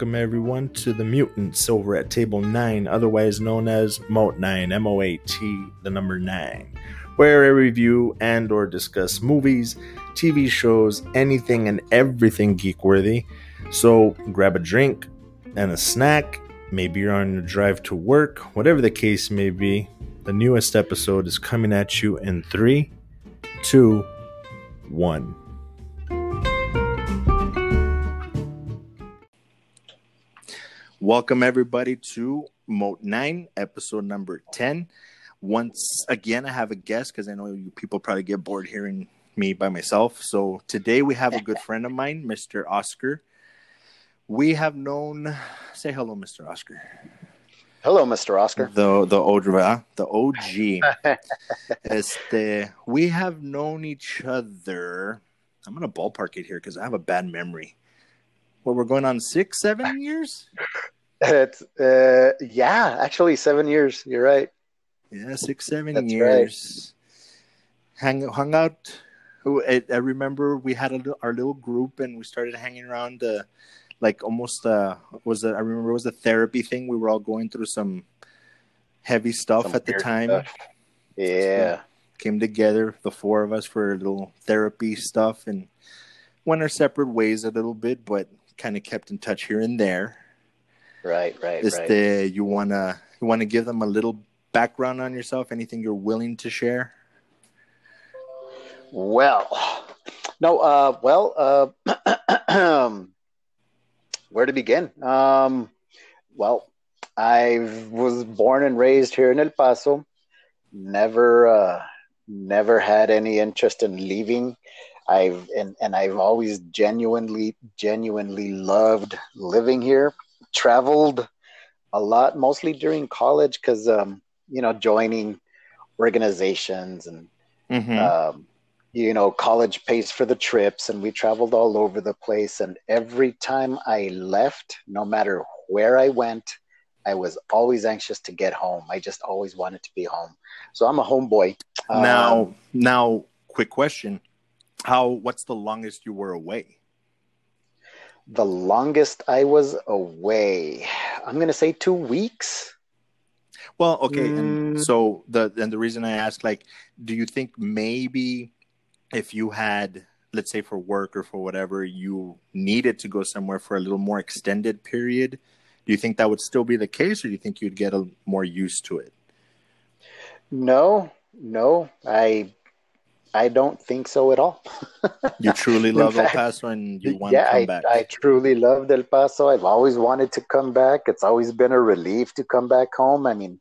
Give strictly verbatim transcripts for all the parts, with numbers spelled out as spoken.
welcome everyone to the mutants over at Table nine, otherwise known as Moat nine, M O A T, the number nine, where I review and or discuss movies, T V shows, anything and everything geek-worthy. So grab a drink and a snack, maybe you're on your drive to work, whatever the case may be, the newest episode is coming at you in three, two, one. Welcome everybody to Moat nine, episode number ten. Once again, I have a guest because I know you people probably get bored hearing me by myself. So today we have a good friend of mine, Mister Oscar. We have known... Say hello, Mister Oscar. Hello, Mister Oscar. The the O G. The O G. este, we have known each other... I'm going to ballpark it here because I have a bad memory. What, we're going on six, seven years? It's, uh, yeah, actually seven years. You're right. Yeah, six, seven That's years. Right. Hang, hung out. I, I remember we had a, our little group and we started hanging around uh, like almost, uh, was a, I remember it was a therapy thing. We were all going through some heavy stuff some at the time. Stuff. Yeah. So came together, the four of us, for a little therapy stuff and went our separate ways a little bit, but kind of kept in touch here and there. Right, right, este, right. You want to you wanna give them a little background on yourself? Anything you're willing to share? Well, no, uh, well, uh, where to begin? Um, well, I was born and raised here in El Paso. Never, uh, never had any interest in leaving. I've and, and I've always genuinely, genuinely loved living here. Traveled a lot, mostly during college, because um, you know, joining organizations and mm-hmm. um, you know, college pays for the trips, and we traveled all over the place. And every time I left, no matter where I went, I was always anxious to get home. I just always wanted to be home. So I'm a homeboy. Now, um, now, quick question: How? What's the longest you were away? The longest I was away, I'm going to say two weeks. Well, okay. Mm. And so the and the reason I asked, like, do you think maybe if you had, let's say for work or for whatever, you needed to go somewhere for a little more extended period, do you think that would still be the case, or do you think you'd get a, more used to it? No, no, I I don't think so at all. You truly love fact, El Paso and you want yeah, to come I, back. I truly loved El Paso. I've always wanted to come back. It's always been a relief to come back home. I mean,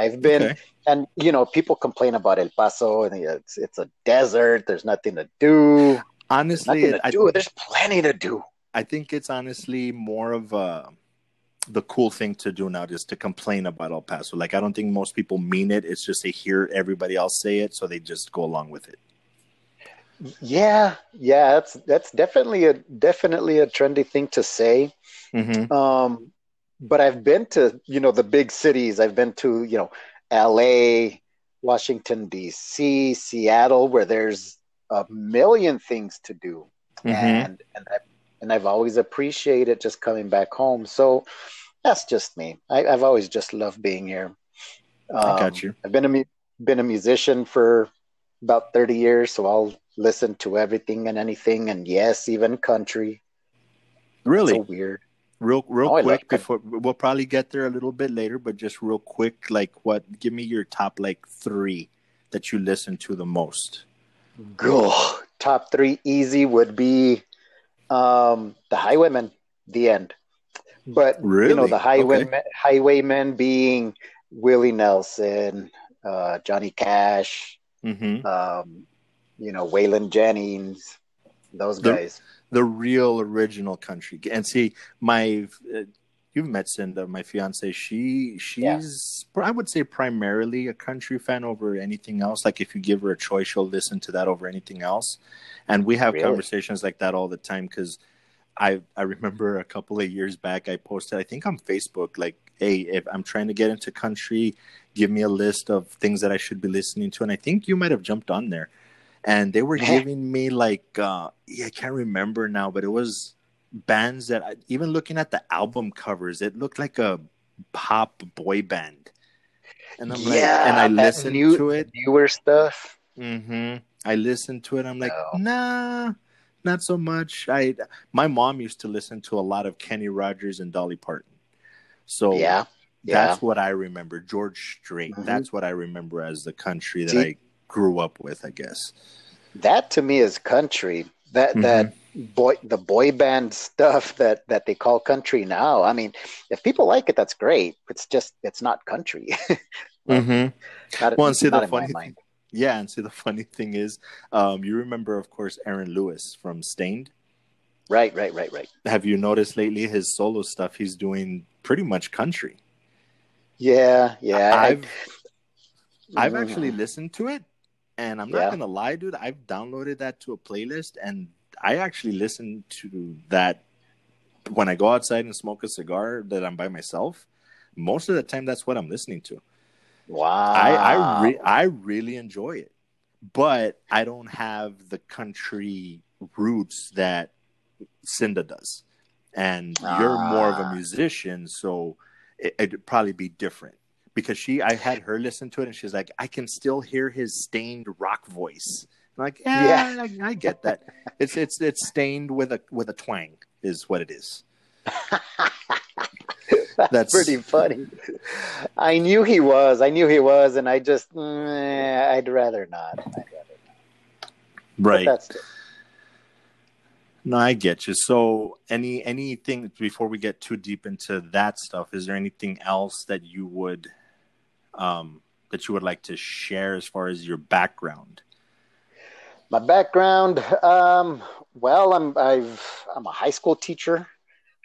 I've been, okay. and you know, people complain about El Paso and it's, it's a desert. There's nothing to do. Honestly, there's, to I, do. there's plenty to do. I think it's honestly more of a, the cool thing to do now is to complain about El Paso. Like, I don't think most people mean it. It's just they hear everybody else say it, so they just go along with it. Yeah, yeah, that's that's definitely a definitely a trendy thing to say. Mm-hmm. Um, but I've been to, you know, the big cities. I've been to, you know, L A, Washington D C, Seattle, where there's a million things to do, mm-hmm. and and I've And I've always appreciated just coming back home. So that's just me. I, I've always just loved being here. Um, I got you. I've been a, been a musician for about thirty years, so I'll listen to everything and anything, and yes, even country. Really? So weird. Real real oh, quick, like before we'll probably get there a little bit later, but just real quick, like what? Give me your top like three that you listen to the most. Go. Top three easy would be... Um, the Highwaymen, the end. But really? You know, the Highwaymen, okay. Highwaymen being Willie Nelson, uh, Johnny Cash, mm-hmm. um, you know, Waylon Jennings, those the, guys. The real original country. And see, my uh, you've met Cinda, my fiance. She she's yeah. I would say primarily a country fan over anything else. Like if you give her a choice, she'll listen to that over anything else. And we have really? conversations like that all the time because I I remember a couple of years back I posted, I think on Facebook, like, hey, if I'm trying to get into country, give me a list of things that I should be listening to. And I think you might have jumped on there. And they were giving me like uh, yeah, I can't remember now, but it was bands that I, even looking at the album covers, it looked like a pop boy band. And I'm yeah, like, and I listened new, to it. Newer stuff. Mm-hmm. I listened to it. I'm like, no. nah, not so much. I my mom used to listen to a lot of Kenny Rogers and Dolly Parton. So yeah, that's yeah. what I remember. George Strait. Mm-hmm. That's what I remember as the country that See, I grew up with, I guess. That to me is country. That mm-hmm. that boy the boy band stuff that, that they call country now. I mean, if people like it, that's great. It's just it's not country. well, mm-hmm. not, well, and see the funny thing. Yeah, and see the funny thing is, um, you remember, of course, Aaron Lewis from Stained. Right, right, right, right. Have you noticed lately his solo stuff? He's doing pretty much country. Yeah, yeah. I've I, I've actually listened to it. And I'm not yeah. going to lie, dude, I've downloaded that to a playlist, and I actually listen to that when I go outside and smoke a cigar that I'm by myself. Most of the time, that's what I'm listening to. Wow. I I, re- I really enjoy it, but I don't have the country roots that Cinda does. And ah. you're more of a musician, so it, it'd probably be different. Because she, I had her listen to it, and she's like, "I can still hear his Stained rock voice." I'm like, yeah, yeah. I, I get that. It's it's it's Stained with a with a twang, is what it is. That's, That's pretty funny. I knew he was. I knew he was, and I just, mm, I'd rather not. I'd rather not. Right. But that's it. No, I get you. So any anything before we get too deep into that stuff, is there anything else that you would? Um, that you would like to share as far as your background? My background, um, well, I'm I've I'm a high school teacher.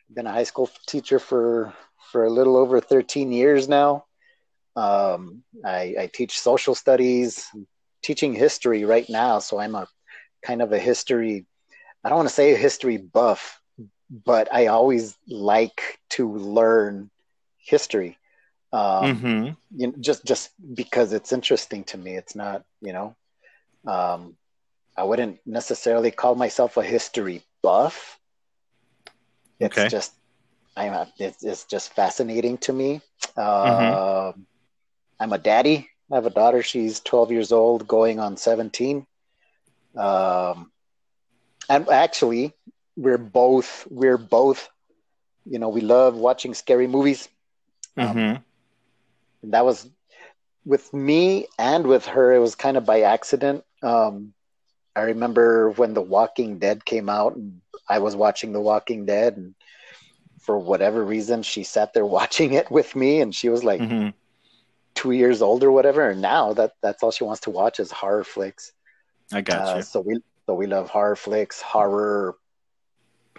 I've been a high school teacher for for a little over thirteen years now. Um, I, I teach social studies, I'm teaching history right now, so I'm a kind of a history. I don't want to say a history buff, but I always like to learn history. Um, mm-hmm. you know, just just because it's interesting to me. It's not, you know, um, I wouldn't necessarily call myself a history buff. It's okay. just, I'm it's, it's just fascinating to me. Uh, mm-hmm. I'm a daddy. I have a daughter. She's twelve years old, going on seventeen. Um, and actually, we're both we're both, you know, we love watching scary movies. Um, mm-hmm. And that was with me and with her. It was kind of by accident. Um, I remember when The Walking Dead came out, and I was watching The Walking Dead, and for whatever reason, she sat there watching it with me, and she was like mm-hmm. two years old or whatever. And now that that's all she wants to watch is horror flicks. I got you. Uh, so we so we love horror flicks, horror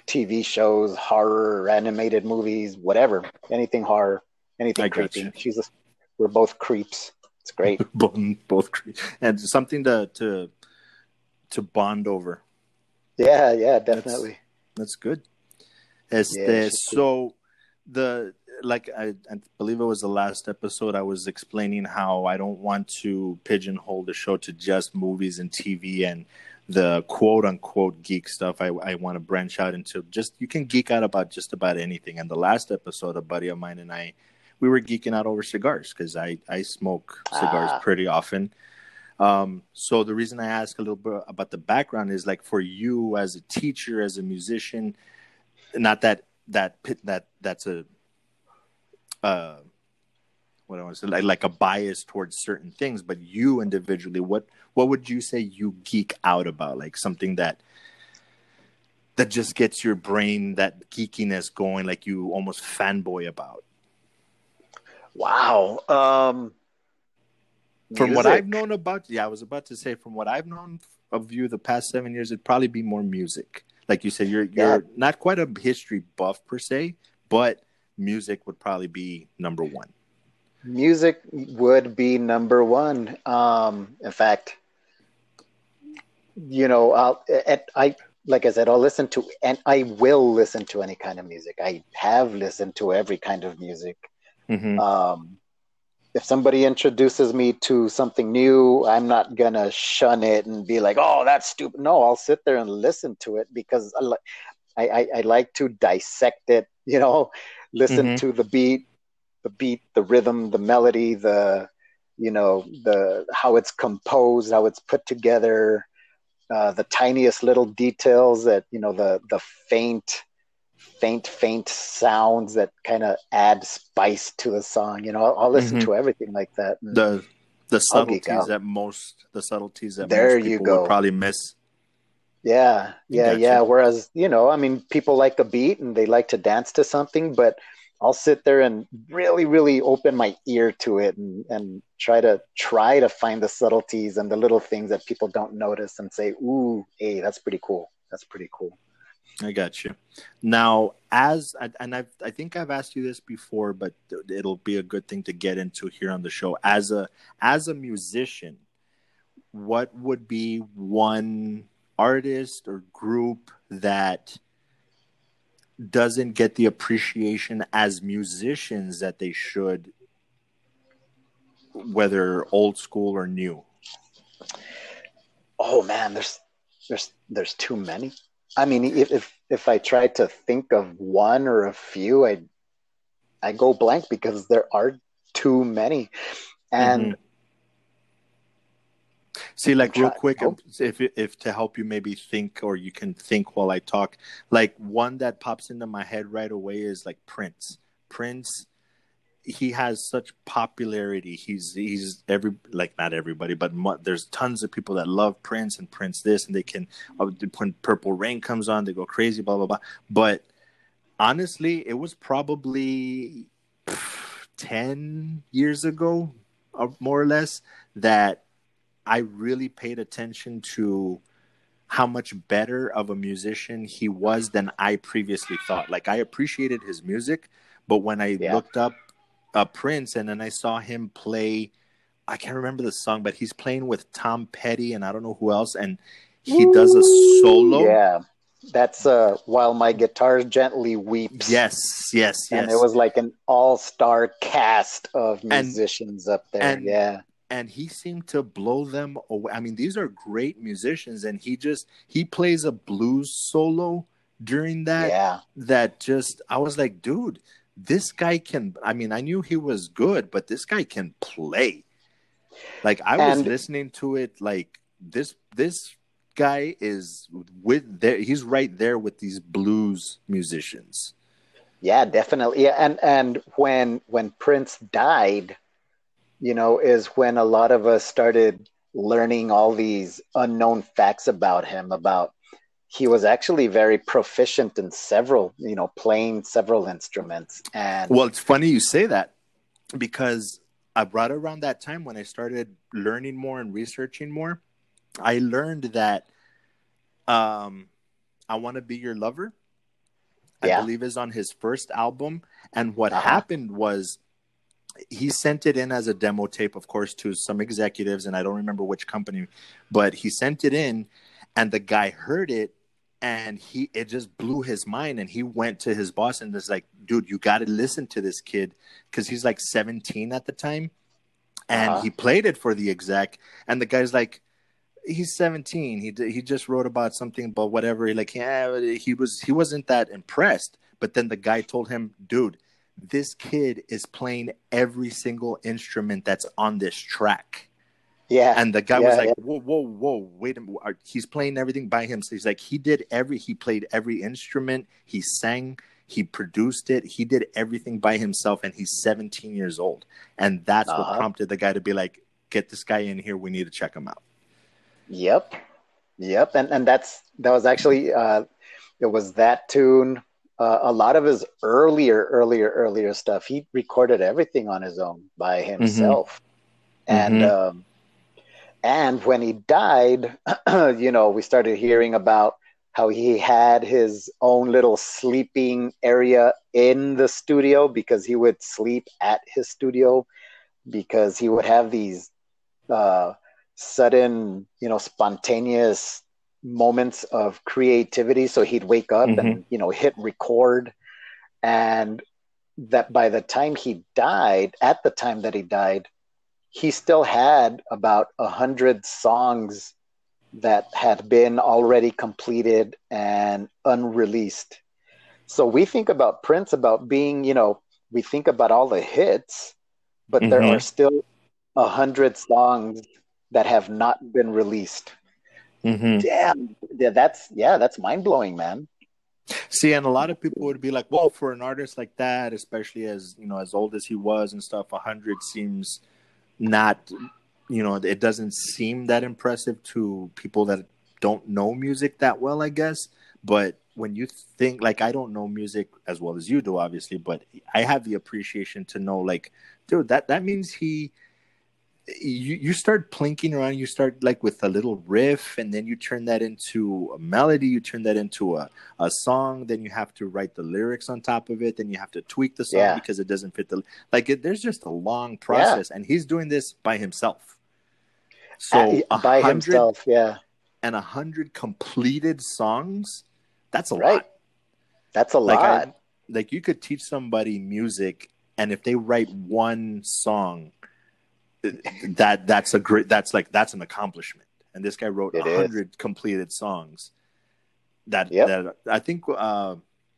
T V shows, horror animated movies, whatever, anything horror, anything I creepy. She's a We're both creeps. It's great. both, both creeps. And something to, to to bond over. Yeah, yeah, definitely. That's, that's good. Este, yeah, so the like I, I believe it was the last episode I was explaining how I don't want to pigeonhole the show to just movies and T V and the quote unquote geek stuff. I, I want to branch out into just you can geek out about just about anything. And the last episode, a buddy of mine and I we were geeking out over cigars because I, I smoke cigars ah. pretty often. Um, so the reason I ask a little bit about the background is like for you as a teacher, as a musician, not that that that that's a uh, what I want to say like, like a bias towards certain things, but you individually, what what would you say you geek out about? Like something that that just gets your brain that geekiness going, like you almost fanboy about. Wow. Um, from music. What I've known about you, yeah, I was about to say, from what I've known of you the past seven years, it'd probably be more music. Like you said, you're you're yeah. not quite a history buff per se, but music would probably be number one. Music would be number one. Um, in fact, you know, I'll, at, I like I said, I'll listen to, and I will listen to any kind of music. I have listened to every kind of music. Mm-hmm. Um, if somebody introduces me to something new, I'm not going to shun it and be like, oh, that's stupid. No, I'll sit there and listen to it because I, I, I like to dissect it, you know, listen mm-hmm. to the beat, the beat, the rhythm, the melody, the, you know, the, how it's composed, how it's put together, uh, the tiniest little details that, you know, the, the faint, faint, faint sounds that kind of add spice to the song. You know, I'll, I'll listen mm-hmm. to everything like that. And the, the subtleties that most, the subtleties that there most people would probably miss. Yeah, yeah, gotcha. yeah. Whereas, you know, I mean, people like a beat and they like to dance to something, but I'll sit there and really, really open my ear to it and, and try to try to find the subtleties and the little things that people don't notice and say, ooh, hey, that's pretty cool. That's pretty cool. I got you. Now, as and I, I think I've asked you this before, but it'll be a good thing to get into here on the show. As a as a musician, what would be one artist or group that doesn't get the appreciation as musicians that they should, whether old school or new? Oh man, there's there's there's too many. I mean, if if, if I try to think of one or a few, I I go blank because there are too many. And mm-hmm. See, like real quick, if if to help you maybe think, or you can think while I talk, like one that pops into my head right away is like Prince. Prince, he has such popularity. He's he's every like not everybody, but mo- there's tons of people that love Prince and Prince this, and they can when Purple Rain comes on, they go crazy, blah blah blah. But honestly, it was probably ten years ago, or more or less, that I really paid attention to how much better of a musician he was than I previously thought. Like, I appreciated his music, but when I yeah. looked up uh, Prince and then I saw him play, I can't remember the song, but he's playing with Tom Petty and I don't know who else, and he Ooh, does a solo. Yeah, that's uh, While My Guitar Gently Weeps. Yes, yes, yes. And it was like an all-star cast of musicians and, up there, and, yeah. And he seemed to blow them away. I mean, these are great musicians, and he just he plays a blues solo during that. Yeah. That just I was like, dude, this guy can. I mean, I knew he was good, but this guy can play. Like I and, was listening to it, like this this guy is with there. He's right there with these blues musicians. Yeah, definitely. Yeah, and and when when Prince died, you know, is when a lot of us started learning all these unknown facts about him, about he was actually very proficient in several, you know, playing several instruments. And well, it's funny you say that, because I brought around that time when I started learning more and researching more, I learned that um, I Wanna Be Your Lover, I yeah. believe is on his first album. And what uh-huh. happened was, he sent it in as a demo tape, of course, to some executives, and I don't remember which company, but he sent it in, and the guy heard it, and he it just blew his mind, and he went to his boss and was like, dude, you got to listen to this kid, because he's like seventeen at the time, and uh-huh. he played it for the exec, and the guy's like, he's seventeen, he he just wrote about something, but whatever, he like, yeah, he was he wasn't that impressed, but then the guy told him, dude, this kid is playing every single instrument that's on this track. Yeah. And the guy yeah, was like, yeah. whoa, whoa, whoa, wait a minute. He's playing everything by himself. He's like, he did every, he played every instrument. He sang, he produced it. He did everything by himself. And he's seventeen years old. And that's uh-huh. what prompted the guy to be like, get this guy in here. We need to check him out. Yep. Yep. And, and that's, that was actually, uh, it was that tune. Uh, a lot of his earlier, earlier, earlier stuff, he recorded everything on his own by himself. Mm-hmm. And mm-hmm. Um, and when he died, you know, we started hearing about how he had his own little sleeping area in the studio, because he would sleep at his studio, because he would have these uh, sudden, you know, spontaneous moments of creativity. So he'd wake up mm-hmm. and, you know, hit record. And that by the time he died, at the time that he died, he still had about a hundred songs that had been already completed and unreleased. So we think about Prince about being, you know, we think about all the hits, but mm-hmm. there are still a hundred songs that have not been released. Mm-hmm. Damn, that's, yeah, that's mind-blowing, man. See, and a lot of people would be like, well, for an artist like that, especially as, you know, as old as he was and stuff, a hundred seems not, you know, it doesn't seem that impressive to people that don't know music that well, I guess. But when you think, like, I don't know music as well as you do, obviously, but I have the appreciation to know, like, dude, that, that means he... You you start plinking around, you start like with a little riff, and then you turn that into a melody, you turn that into a, a song, then you have to write the lyrics on top of it, then you have to tweak the song yeah. because it doesn't fit the... Like it, there's just a long process, yeah. and he's doing this by himself. So uh, by himself, yeah. And a hundred completed songs, that's a right. lot. That's a like lot. I, like you could teach somebody music, and if they write one song... That that's a great that's like that's an accomplishment, and this guy wrote a hundred completed songs. That, yep. that I think uh,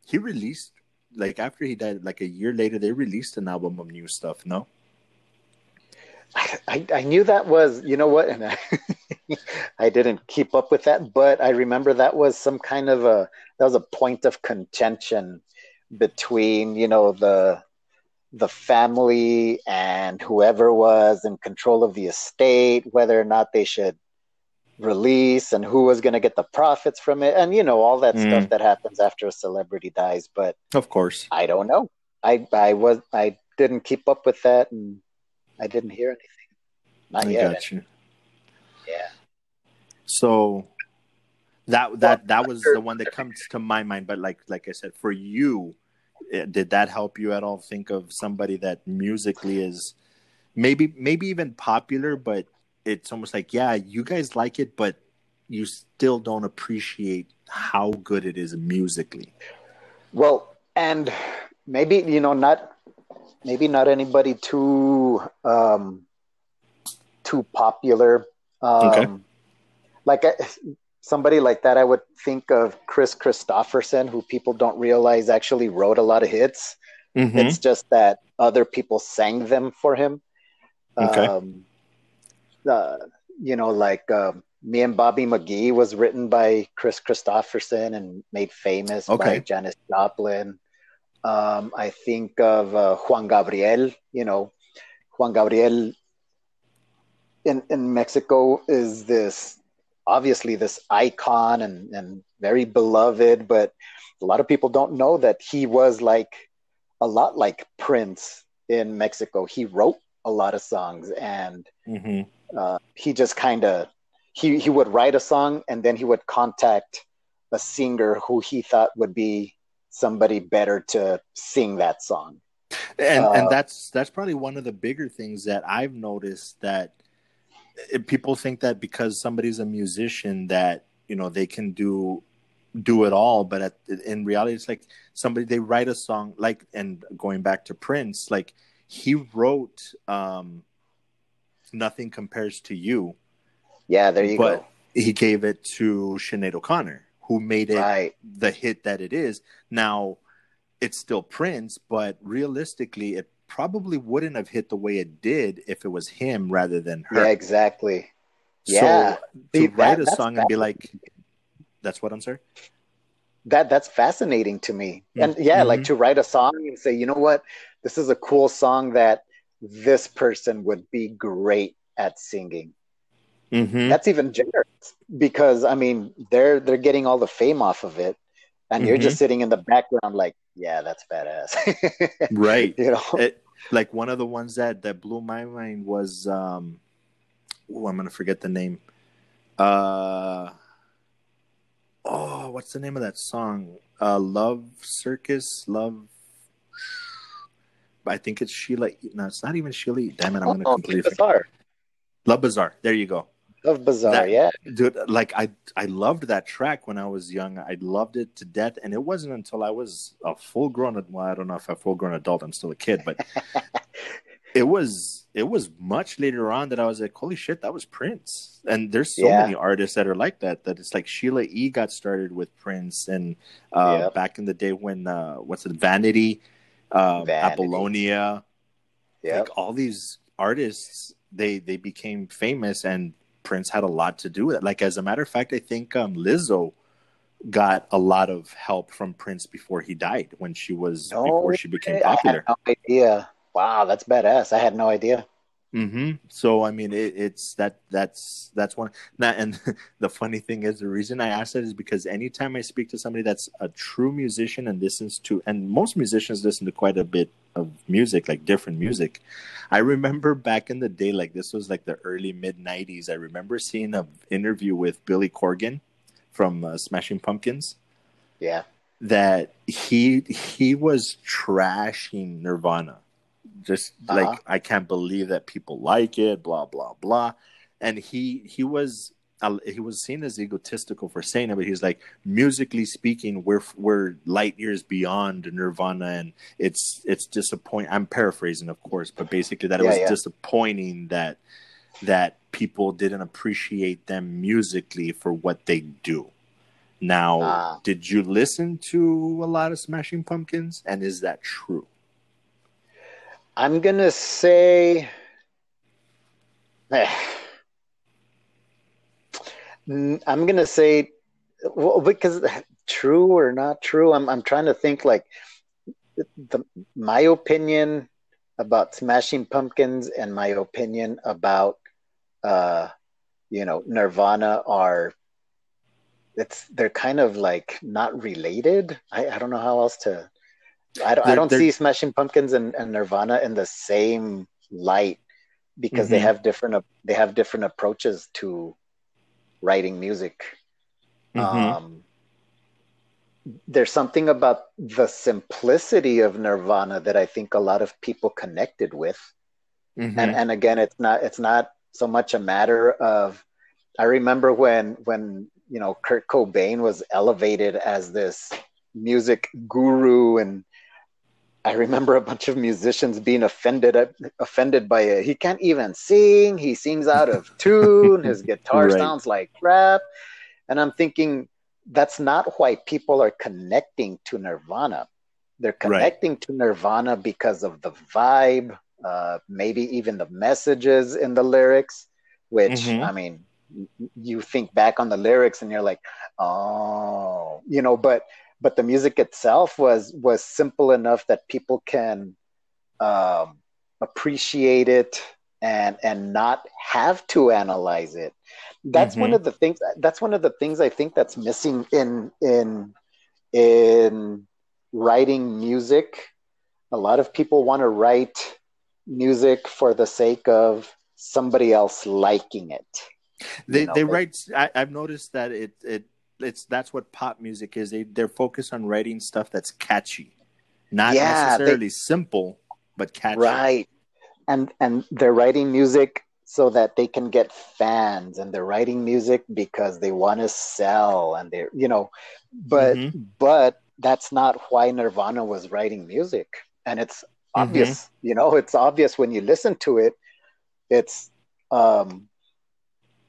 he released like after he died, like a year later, they released an album of new stuff. No, I I, I knew that was you know what, and I, I didn't keep up with that, but I remember that was some kind of a that was a point of contention between you know the. the family and whoever was in control of the estate, whether or not they should release and who was going to get the profits from it. And, you know, all that mm. stuff that happens after a celebrity dies. But of course, I don't know. I, I was, I didn't keep up with that and I didn't hear anything. Not I yet. Got you. Yeah. So that, that, that was the one that comes to my mind. But like, like I said, for you, did that help you at all think of somebody that musically is maybe maybe even popular, but it's almost like, yeah, you guys like it, but you still don't appreciate how good it is musically? Well, and maybe, you know, not maybe not anybody too um, too popular. Um, okay. Like I, somebody like that, I would think of Kris Kristofferson, who people don't realize actually wrote a lot of hits. Mm-hmm. It's just that other people sang them for him. Okay. Um, uh, you know, like uh, Me and Bobby McGee was written by Kris Kristofferson and made famous okay. by Janis Joplin. Um, I think of uh, Juan Gabriel. You know, Juan Gabriel in, in Mexico is this... obviously this icon and, and very beloved, but a lot of people don't know that he was like a lot like Prince in Mexico. He wrote a lot of songs and mm-hmm. uh, he just kind of, he, he would write a song and then he would contact a singer who he thought would be somebody better to sing that song. And, uh, and that's, that's probably one of the bigger things that I've noticed, that people think that because somebody's a musician that, you know, they can do do it all. But at, in reality, it's like somebody, they write a song like, and going back to Prince, like he wrote um, Nothing Compares to You. Yeah, there you but go. But he gave it to Sinead O'Connor, who made it right. the hit that it is. Now, it's still Prince, but realistically, it probably wouldn't have hit the way it did if it was him rather than her. Yeah, exactly. Yeah. So to write a song and be like, that's what I'm sorry. That that's fascinating to me. Mm-hmm. And yeah, mm-hmm. like to write a song and say, you know what, this is a cool song that this person would be great at singing. Mm-hmm. That's even generous because I mean, they're, they're getting all the fame off of it. And mm-hmm. you're just sitting in the background like, yeah, that's badass. Right. You know? It, like one of the ones that, that blew my mind was, um, oh, I'm going to forget the name. Uh, oh, what's the name of that song? Uh, Love Circus, Love. I think it's Sheila. No, it's not even Sheila. Damn it, I'm going to completely forget. Love Bazaar. Love Bazaar. There you go. Love Bazaar, that, yeah. Dude, like I I loved that track when I was young. I loved it to death. And it wasn't until I was a full grown well, I don't know if I'm a full grown adult, I'm still a kid, but it was it was much later on that I was like, holy shit, that was Prince. And there's so yeah. many artists that are like that, that it's like Sheila E. got started with Prince, and uh, yep. back in the day when uh, what's it, Vanity, uh, Vanity. Apollonia, yep. like all these artists, they they became famous, and Prince had a lot to do with it. Like, as a matter of fact, I think um, Lizzo got a lot of help from Prince before he died, when she was no, before she became popular. I had no idea. Wow, that's badass. I had no idea. Mm-hmm. So I mean, it, it's that that's that's one. That, and the funny thing is, the reason I ask that is because anytime I speak to somebody that's a true musician and listens to, and most musicians listen to quite a bit of music, like different music. I remember back in the day, like this was like the early mid nineties. I remember seeing an interview with Billy Corgan from uh, Smashing Pumpkins. Yeah. That he he was trashing Nirvana. Just uh-huh. like, I can't believe that people like it, blah blah blah. And he he was uh, he was seen as egotistical for saying it, but he's like, musically speaking, we're we're light years beyond Nirvana, and it's it's disappointing. I'm paraphrasing, of course, but basically that it yeah, was yeah. disappointing that that people didn't appreciate them musically for what they do. Now, uh. did you listen to a lot of Smashing Pumpkins, and is that true? I'm going to say eh, I'm going to say well, because true or not true, I'm I'm trying to think, like, the, my opinion about Smashing Pumpkins and my opinion about uh, you know, Nirvana are it's they're kind of like not related. I, I don't know how else to I don't, I don't see Smashing Pumpkins and, and Nirvana in the same light, because mm-hmm. they have different they have different approaches to writing music. Mm-hmm. Um, there's something about the simplicity of Nirvana that I think a lot of people connected with, mm-hmm. and and again, it's not it's not so much a matter of. I remember when when you know Kurt Cobain was elevated as this music guru, and I remember a bunch of musicians being offended offended by it. He can't even sing, he sings out of tune, his guitar right. sounds like crap. And I'm thinking, that's not why people are connecting to Nirvana. They're connecting right. to Nirvana because of the vibe, uh, maybe even the messages in the lyrics, which mm-hmm. I mean, you think back on the lyrics and you're like, oh, you know, but But the music itself was was simple enough that people can um, appreciate it and and not have to analyze it. That's mm-hmm. one of the things. That's one of the things I think that's missing in in in writing music. A lot of people want to write music for the sake of somebody else liking it. They you know, they but, write. I, I've noticed that it it. It's that's what pop music is. They they're focused on writing stuff that's catchy, not yeah, necessarily they, simple, but catchy. Right, and and they're writing music so that they can get fans, and they're writing music because they want to sell, and they're you know, but mm-hmm. but that's not why Nirvana was writing music, and it's obvious. Mm-hmm. You know, it's obvious when you listen to it. It's um,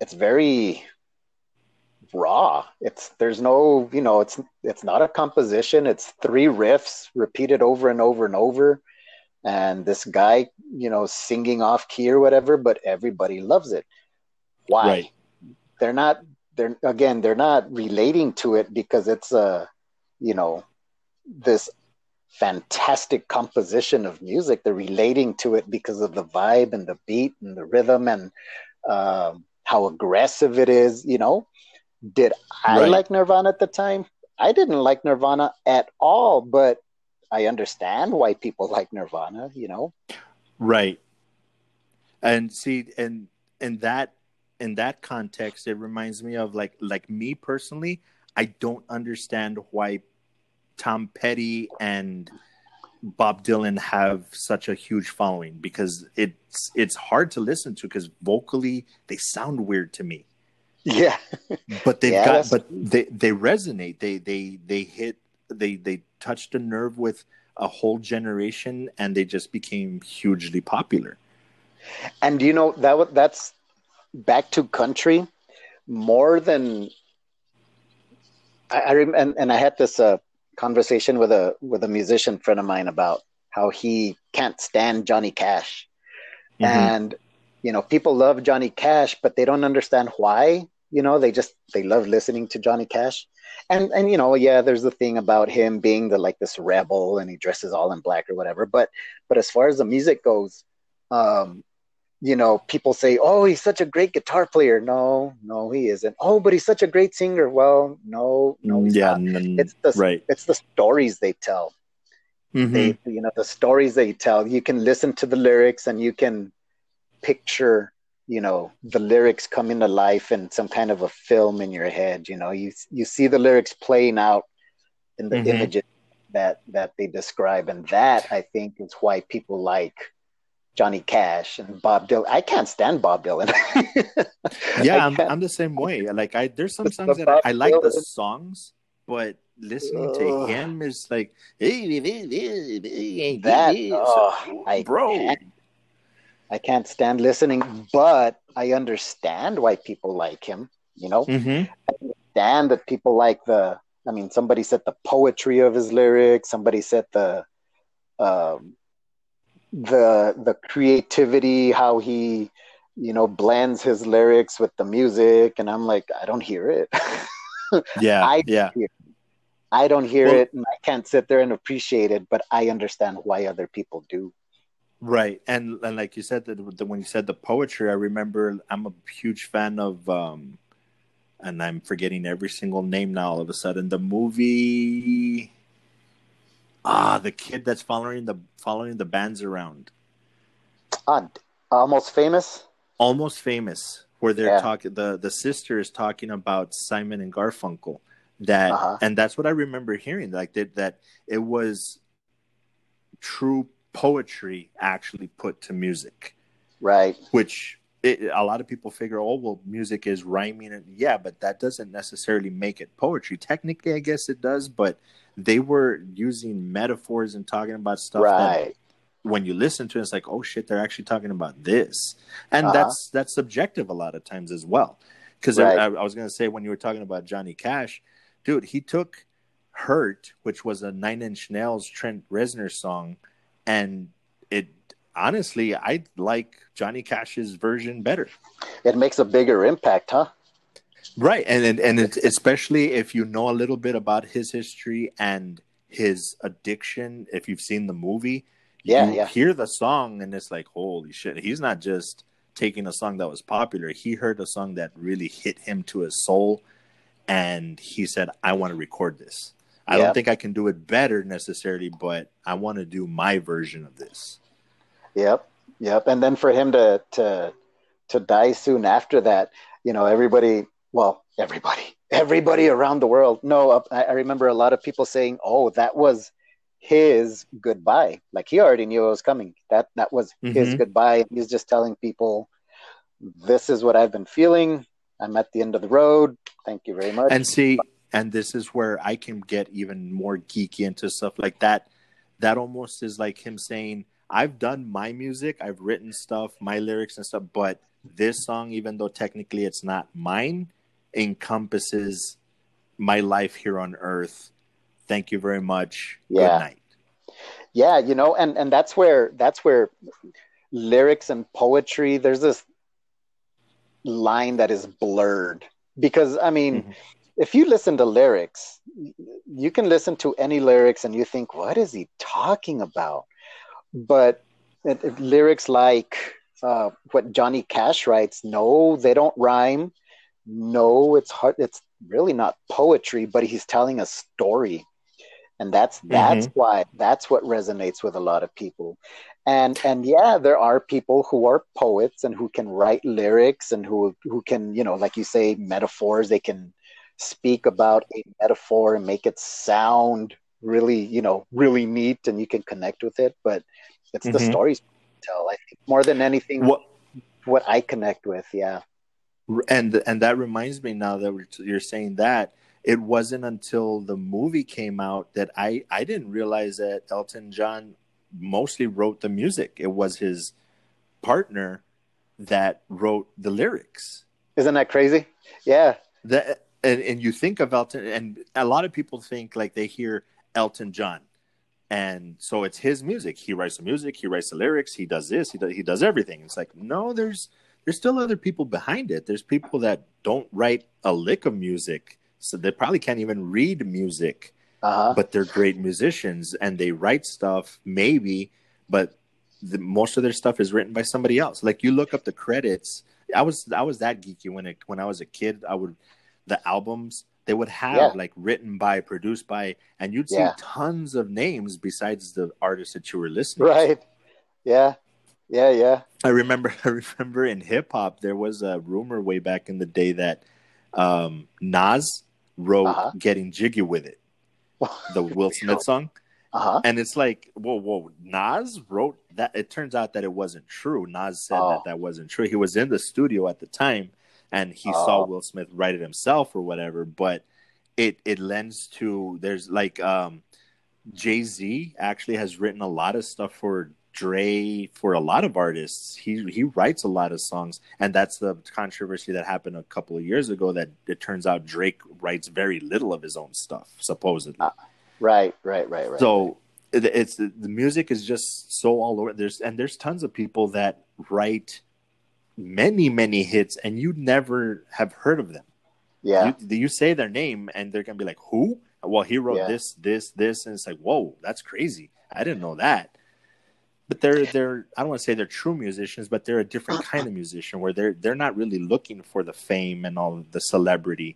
it's very. raw. It's there's no you know it's it's not a composition. It's three riffs repeated over and over and over, and this guy you know singing off key or whatever, but everybody loves it. Why? Right. They're not. They're again. They're not relating to it because it's a you know this fantastic composition of music. They're relating to it because of the vibe and the beat and the rhythm and um, how aggressive it is. You know. Did I right. like Nirvana at the time? I didn't like Nirvana at all, but I understand why people like Nirvana, you know? Right. And see, and in that in that context, it reminds me of like like me personally, I don't understand why Tom Petty and Bob Dylan have such a huge following, because it's it's hard to listen to, because vocally they sound weird to me. Yeah, but they've yeah, got, that's... but they, they resonate. They they they hit. They they touched a nerve with a whole generation, and they just became hugely popular. And you know, that that's back to country more than I, I remember. And, and I had this uh, conversation with a with a musician friend of mine about how he can't stand Johnny Cash, mm-hmm. and you know, people love Johnny Cash, but they don't understand why. You know, they just they love listening to Johnny Cash. And, and you know, yeah, there's the thing about him being the like this rebel, and he dresses all in black or whatever. But but as far as the music goes, um, you know, people say, oh, he's such a great guitar player. No, no, he isn't. Oh, but he's such a great singer. Well, no, no, he's yeah, not. It's the, right. it's the stories they tell. Mm-hmm. They, you know, the stories they tell. You can listen to the lyrics and you can picture, you know, the lyrics coming to life in some kind of a film in your head. You know, you you see the lyrics playing out in the mm-hmm. images that that they describe, and that I think is why people like Johnny Cash and Bob Dylan. I can't stand Bob Dylan. yeah, I'm, I'm the same way. Like, I there's some songs that I, I like the songs, but listening to him is like that. Oh, I bro. Can't. I can't stand listening, but I understand why people like him, you know? Mm-hmm. I understand that people like the, I mean, somebody said the poetry of his lyrics, somebody said the, um, the, the creativity, how he, you know, blends his lyrics with the music. And I'm like, I don't hear it. yeah. I yeah. Hear it. I don't hear well, it, and I can't sit there and appreciate it, but I understand why other people do. Right, and and like you said, that when you said the poetry, I remember I'm a huge fan of, um, and I'm forgetting every single name now all of a sudden. The movie, ah, the kid that's following the following the bands around. Uh, Almost Famous. Almost Famous, where they're yeah. talking. The the sister is talking about Simon and Garfunkel. That uh-huh. and that's what I remember hearing. Like that, that it was true poetry actually put to music, right? Which it, a lot of people figure, oh well, music is rhyming, and yeah, but that doesn't necessarily make it poetry. Technically, I guess it does, but they were using metaphors and talking about stuff. Right. That when you listen to it, it's like, oh shit, they're actually talking about this, and uh-huh. that's that's subjective a lot of times as well. Because right. I, I was gonna say when you were talking about Johnny Cash, dude, he took "Hurt," which was a Nine Inch Nails Trent Reznor song. And it honestly, I like Johnny Cash's version better. It makes a bigger impact, huh? Right, and and, and it, especially if you know a little bit about his history and his addiction. If you've seen the movie, yeah, you yeah. hear the song and it's like, holy shit! He's not just taking a song that was popular. He heard a song that really hit him to his soul, and he said, "I want to record this." I yeah. don't think I can do it better necessarily, but I want to do my version of this. Yep, yep. And then for him to to to die soon after that, you know, everybody, well, everybody, everybody around the world. No, I, I remember a lot of people saying, "Oh, that was his goodbye." Like he already knew it was coming. That that was mm-hmm. his goodbye. He's just telling people, "This is what I've been feeling. I'm at the end of the road. Thank you very much." And see. And this is where I can get even more geeky into stuff like that. That almost is like him saying, I've done my music, I've written stuff, my lyrics and stuff, but this song, even though technically it's not mine, encompasses my life here on earth. Thank you very much. Yeah. Good night. Yeah, you know, and, and that's where that's where lyrics and poetry, there's this line that is blurred. Because, I mean... Mm-hmm. If you listen to lyrics, you can listen to any lyrics and you think, what is he talking about? But it, it, lyrics like uh, what Johnny Cash writes, no, they don't rhyme. No, it's hard. It's really not poetry, but he's telling a story. And that's that's mm-hmm. why that's what resonates with a lot of people. And and yeah, there are people who are poets and who can write lyrics and who who can, you know, like you say, metaphors, they can speak about a metaphor and make it sound really, you know, really neat and you can connect with it, but it's mm-hmm. the stories you tell. I think more than anything, what, what I connect with. Yeah. And and that reminds me, now that you're saying that, it wasn't until the movie came out that I, I didn't realize that Elton John mostly wrote the music. It was his partner that wrote the lyrics. Isn't that crazy? Yeah. That, and, and you think of Elton, and a lot of people think, like, they hear Elton John, and so it's his music. He writes the music, he writes the lyrics, he does this, he does, he does everything. It's like, no, there's There's still other people behind it. There's people that don't write a lick of music, so they probably can't even read music, uh-huh. but they're great musicians and they write stuff, maybe, but the, most of their stuff is written by somebody else. Like, you look up the credits. I was I was that geeky when it, when I was a kid. I would the albums they would have yeah. like written by, produced by, and you'd see yeah. tons of names besides the artists that you were listening right. to. Right. Yeah. Yeah, yeah. I remember I remember in hip-hop, there was a rumor way back in the day that um, Nas wrote uh-huh. Getting Jiggy With It, the Will Smith song. Uh-huh. And it's like, whoa, whoa, Nas wrote that? It turns out that it wasn't true. Nas said oh. that that wasn't true. He was in the studio at the time, and he oh. saw Will Smith write it himself or whatever, but it, it lends to, there's like um, Jay-Z actually has written a lot of stuff for Dre, for a lot of artists. He he writes a lot of songs, and that's the controversy that happened a couple of years ago, that it turns out Drake writes very little of his own stuff, supposedly. Uh, right, right, right, right. So it, it's the music is just so all over. There's and there's tons of people that write many, many hits, and you never have heard of them. Yeah. You, you say their name, and they're going to be like, who? Well, he wrote yeah. this, this, this, and it's like, whoa, that's crazy. I didn't know that. But they're they're I don't want to say they're true musicians, but they're a different kind of musician where they're they're not really looking for the fame and all the celebrity.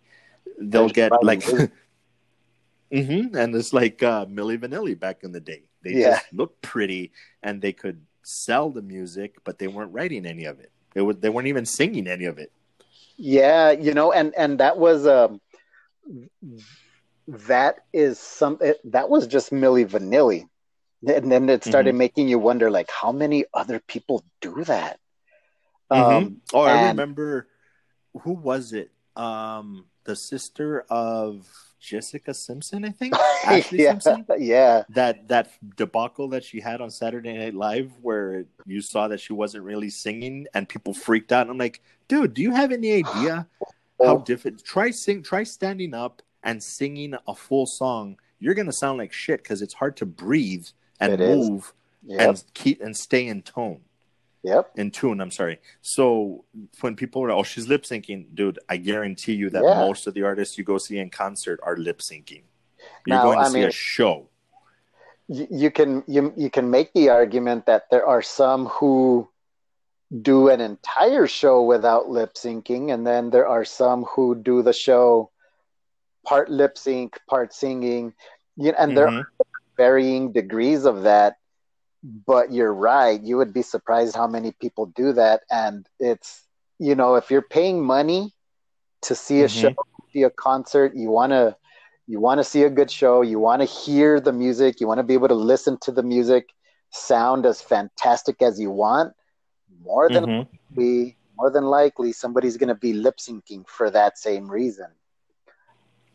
They'll There's get like, mm-hmm, and it's like uh, Milli Vanilli back in the day. They yeah. just looked pretty and they could sell the music, but they weren't writing any of it. They were they weren't even singing any of it. Yeah, you know, and and that was um, that is some it, that was just Milli Vanilli. And then it started mm-hmm. making you wonder, like, how many other people do that? Mm-hmm. Um, oh, and... I remember, who was it? Um, the sister of Jessica Simpson, I think? Ashley yeah. Simpson? Yeah. That, that debacle that she had on Saturday Night Live where you saw that she wasn't really singing and people freaked out. And I'm like, dude, do you have any idea oh. how different? Try sing, try standing up and singing a full song. You're going to sound like shit because it's hard to breathe. And it move yep. and keep and stay in tone. Yep. In tune, I'm sorry. So when people are, oh, she's lip syncing, dude, I guarantee you that yeah. most of the artists you go see in concert are lip syncing. You're now, going to I see mean, a show. Y- you can you you can make the argument that there are some who do an entire show without lip syncing, and then there are some who do the show part lip sync, part singing. You know, and mm-hmm. there are varying degrees of that, but you're right, you would be surprised how many people do that. And it's, you know, if you're paying money to see a mm-hmm. show, see a concert, you want to you want to see a good show, you want to hear the music, you want to be able to listen to the music sound as fantastic as you want, more than mm-hmm. likely, more than likely somebody's going to be lip syncing for that same reason.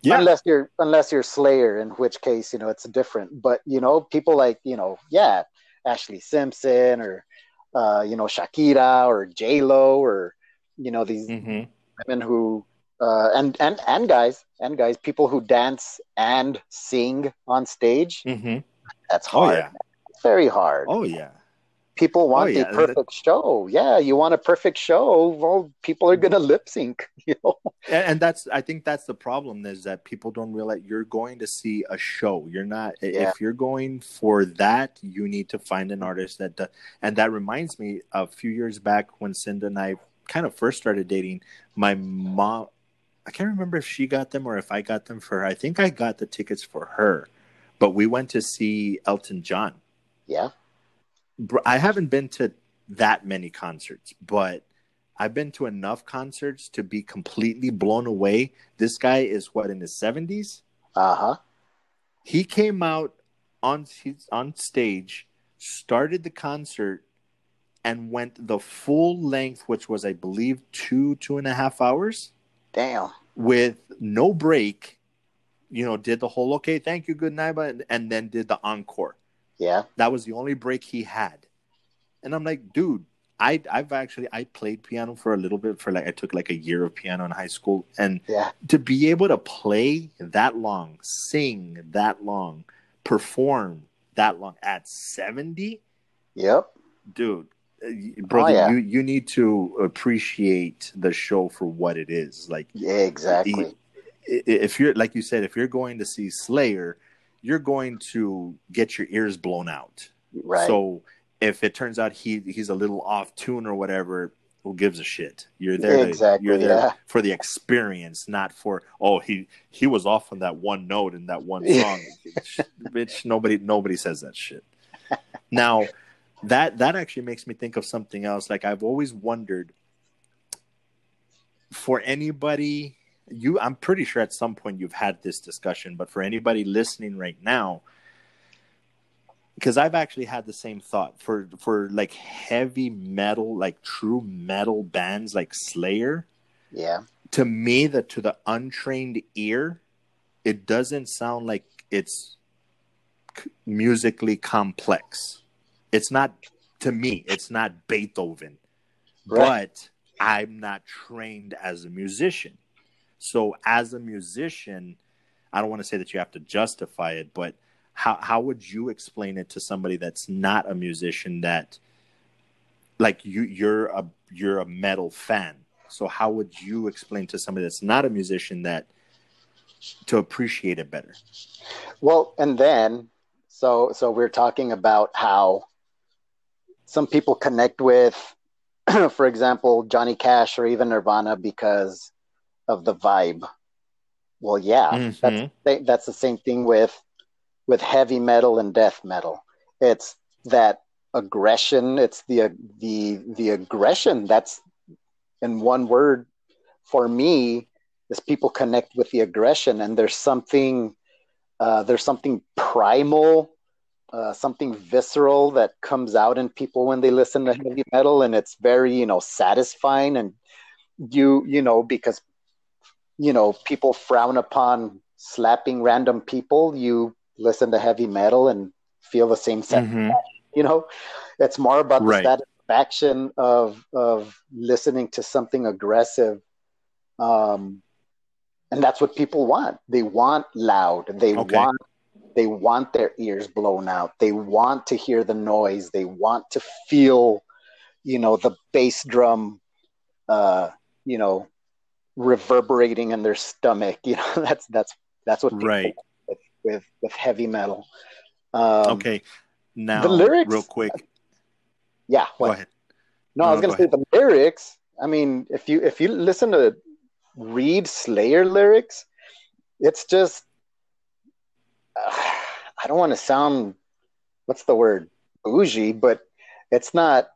Yeah. Unless you're unless you're Slayer, in which case, you know, it's different. But, you know, people like, you know, yeah, Ashley Simpson or, uh, you know, Shakira or J-Lo or, you know, these mm-hmm. women who uh, and, and and guys and guys, people who dance and sing on stage. Mm-hmm. That's hard. Oh, yeah. It's very hard. Oh, yeah. People want oh, yeah. the perfect show. Yeah, you want a perfect show. Well, people are gonna lip sync, you know. And, and that's, I think that's the problem, is that people don't realize you're going to see a show. You're not. Yeah. If you're going for that, you need to find an artist that does. And that reminds me, a few years back when Cinda and I kind of first started dating, my mom, I can't remember if she got them or if I got them for her. I think I got the tickets for her, but we went to see Elton John. Yeah. I haven't been to that many concerts, but I've been to enough concerts to be completely blown away. This guy is, what, in his seventies? Uh-huh. He came out on on stage, started the concert, and went the full length, which was, I believe, two, two and a half hours. Damn. With no break, you know, did the whole, okay, thank you, good night, but, and then did the encore. Yeah. That was the only break he had. And I'm like, dude, I, I've actually, I played piano for a little bit for like, I took like a year of piano in high school. And yeah. to be able to play that long, sing that long, perform that long at seventy. Yep. Dude, brother, oh, yeah. you, you need to appreciate the show for what it is. Like, yeah, exactly. If you're, like you said, if you're going to see Slayer, you're going to get your ears blown out. Right. So if it turns out he he's a little off tune or whatever, who gives a shit? You're there. To, exactly. You're there yeah. for the experience, not for oh he he was off on that one note in that one song. Bitch, nobody nobody says that shit. Now that that actually makes me think of something else. Like I've always wondered for anybody you. I'm pretty sure at some point you've had this discussion, but for anybody listening right now. Because I've actually had the same thought for, for like heavy metal, like true metal bands like Slayer. Yeah. To me, that to the untrained ear, it doesn't sound like it's musically complex. It's not, to me, it's not Beethoven. Right. But I'm not trained as a musician. So as a musician, I don't want to say that you have to justify it, but How how would you explain it to somebody that's not a musician that, like you you're a you're a metal fan? So how would you explain to somebody that's not a musician that to appreciate it better? Well, and then so so we're talking about how some people connect with, for example, Johnny Cash or even Nirvana because of the vibe. Well, yeah, mm-hmm. that's that's the same thing with. With heavy metal and death metal, it's that aggression. It's the the the aggression. That's in one word for me is people connect with the aggression, and there's something uh, there's something primal, uh, something visceral that comes out in people when they listen to heavy metal, and it's very you know satisfying, and you you know because you know people frown upon slapping random people. You listen to heavy metal and feel the same sense. Mm-hmm. You know, it's more about the right. satisfaction of of listening to something aggressive, um, and that's what people want. They want loud. They okay. want they want their ears blown out. They want to hear the noise. They want to feel, you know, the bass drum, uh, you know, reverberating in their stomach. You know, that's that's that's what people right. want. With, with heavy metal. Um, okay. Now, the lyrics, real quick. Yeah. What? Go ahead. No, no I was going to say ahead. The lyrics. I mean, if you if you listen to read Slayer lyrics, it's just, uh, I don't want to sound, what's the word? Bougie, but it's not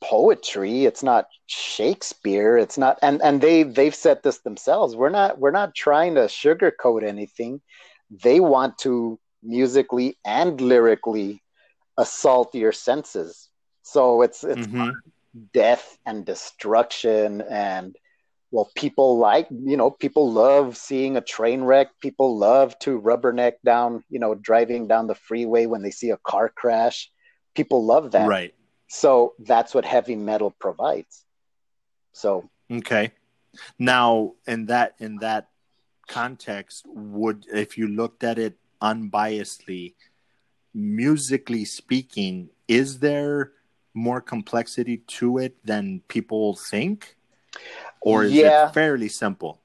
poetry. It's not Shakespeare. It's not, and, and they, they've said this themselves. We're not, we're not trying to sugarcoat anything. They want to musically and lyrically assault your senses. So it's it's mm-hmm. death and destruction, and well, people like you know people love seeing a train wreck. People love to rubberneck down, you know, driving down the freeway when they see a car crash. People love that, right? So that's what heavy metal provides. So okay, now in that in that. context, would if you looked at it unbiasedly, musically speaking, is there more complexity to it than people think, or is yeah. it fairly simple?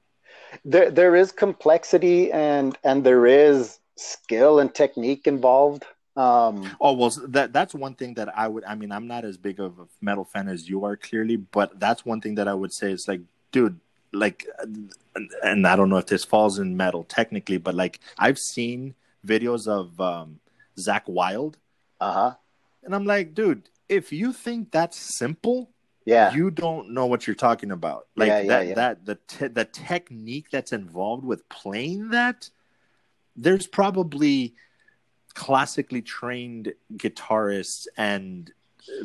There, there is complexity, and and there is skill and technique involved. Um, oh well, that that's one thing that I would. I mean, I'm not as big of a metal fan as you are, clearly, but that's one thing that I would say is like, dude. Like, and I don't know if this falls in metal technically, but like I've seen videos of um, Zach Wilde, uh-huh. and I'm like, dude, if you think that's simple, yeah, you don't know what you're talking about. Like yeah, yeah, that, yeah. that the te- the technique that's involved with playing that, there's probably classically trained guitarists and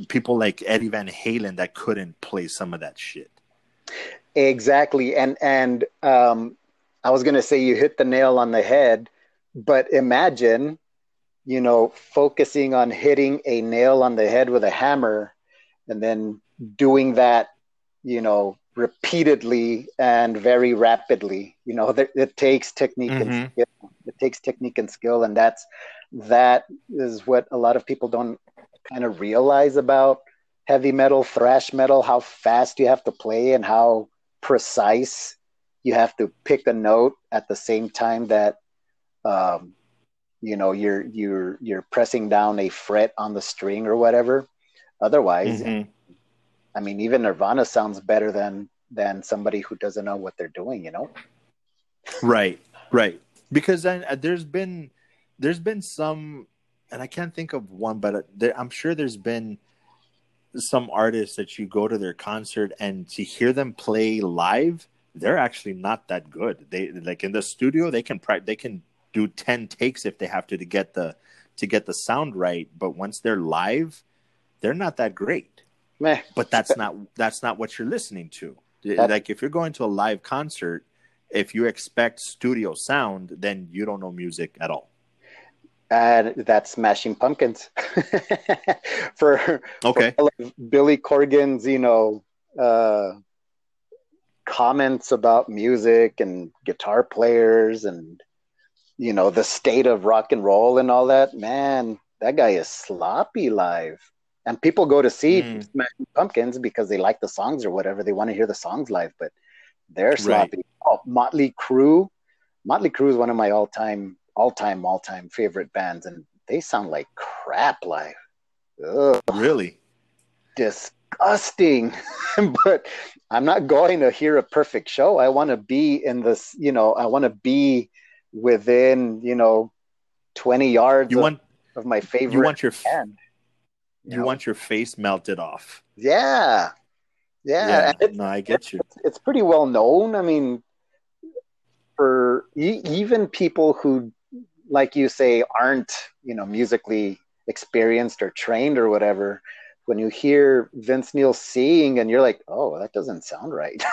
people like Eddie Van Halen that couldn't play some of that shit. Exactly. And, and um, I was going to say you hit the nail on the head, but imagine, you know, focusing on hitting a nail on the head with a hammer and then doing that, you know, repeatedly and very rapidly. You know, th- it takes technique mm-hmm. and skill. It takes technique and skill. And that's, that is what a lot of people don't kind of realize about heavy metal, thrash metal, how fast you have to play and how precise you have to pick a note at the same time that, um, you know, you're, you're, you're pressing down a fret on the string or whatever. Otherwise, mm-hmm. I mean, even Nirvana sounds better than, than somebody who doesn't know what they're doing, you know? Right. Right. Because then uh, there's been, there's been some, and I can't think of one, but there, I'm sure there's been some artists that you go to their concert and to hear them play live, they're actually not that good. They like in the studio, they can, they can do ten takes if they have to, to get the, to get the sound right. But once they're live, they're not that great. Meh. But that's not that's not what you're listening to. That's, like if you're going to a live concert, if you expect studio sound, then you don't know music at all. And uh, that's Smashing Pumpkins. for okay, for Billy Corgan's, you know, uh, comments about music and guitar players and you know the state of rock and roll and all that. Man, that guy is sloppy live. And people go to see mm. Smashing Pumpkins because they like the songs or whatever. They want to hear the songs live, but they're sloppy. Right. Oh, Motley Crue. Motley Crue is one of my all-time, all-time, all-time favorite bands, and they sound like crap live. Ugh. Really? Disgusting. But I'm not going to hear a perfect show. I want to be in this, you know, I want to be within, you know, twenty yards you of, want, of my favorite you want your f- band. You know? Want your face melted off. Yeah. Yeah. yeah no, I get you. It's, it's pretty well known. I mean, for e- even people who, like you say, aren't, you know, musically experienced or trained or whatever, when you hear Vince Neil sing and you're like, oh, that doesn't sound right.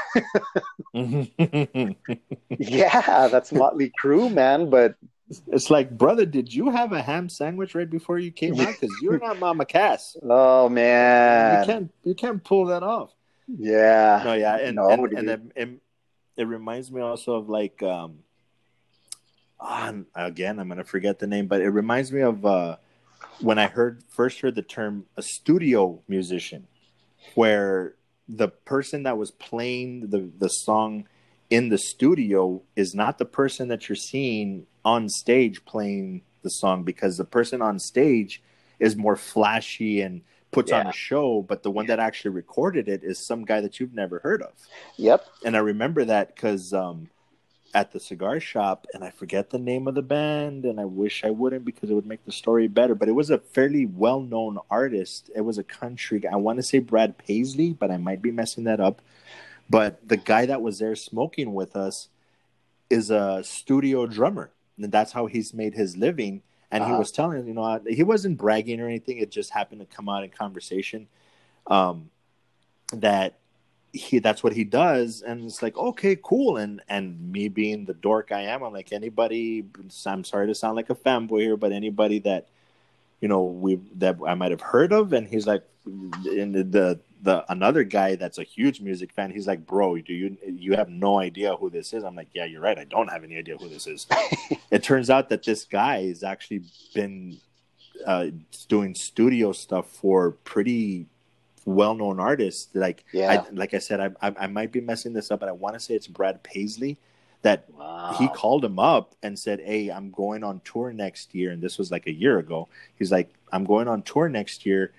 Yeah, that's Motley Crue, man, but it's like, brother, did you have a ham sandwich right before you came out? Because you're not Mama Cass. Oh man, you can't you can't pull that off. Yeah, no, yeah, and no, and, and, and it, it reminds me also of like, um, oh, again, I'm gonna forget the name, but it reminds me of uh, when I heard first heard the term a studio musician, where the person that was playing the the song in the studio is not the person that you're seeing on stage playing the song, because the person on stage is more flashy and puts yeah. on a show, but the one that actually recorded it is some guy that you've never heard of. Yep. And I remember that because um, at the cigar shop, and I forget the name of the band, and I wish I wouldn't because it would make the story better, but it was a fairly well-known artist. It was a country guy. I want to say Brad Paisley, but I might be messing that up. But the guy that was there smoking with us is a studio drummer. And that's how he's made his living. And uh-huh. he was telling, you know, he wasn't bragging or anything. It just happened to come out in conversation um, that he that's what he does. And it's like, okay, cool. And and me being the dork I am, I'm like, anybody, I'm sorry to sound like a fanboy here, but anybody that, you know, we that I might have heard of. And he's like, in the, the the another guy that's a huge music fan, he's like, bro, do you you have no idea who this is? I'm like, yeah, you're right, I don't have any idea who this is. It turns out that this guy has actually been uh, doing studio stuff for pretty well-known artists. Like yeah. I, like I said, I, I I might be messing this up, but I want to say it's Brad Paisley that wow. he called him up and said, hey, I'm going on tour next year. And this was like a year ago. He's like, I'm going on tour next year,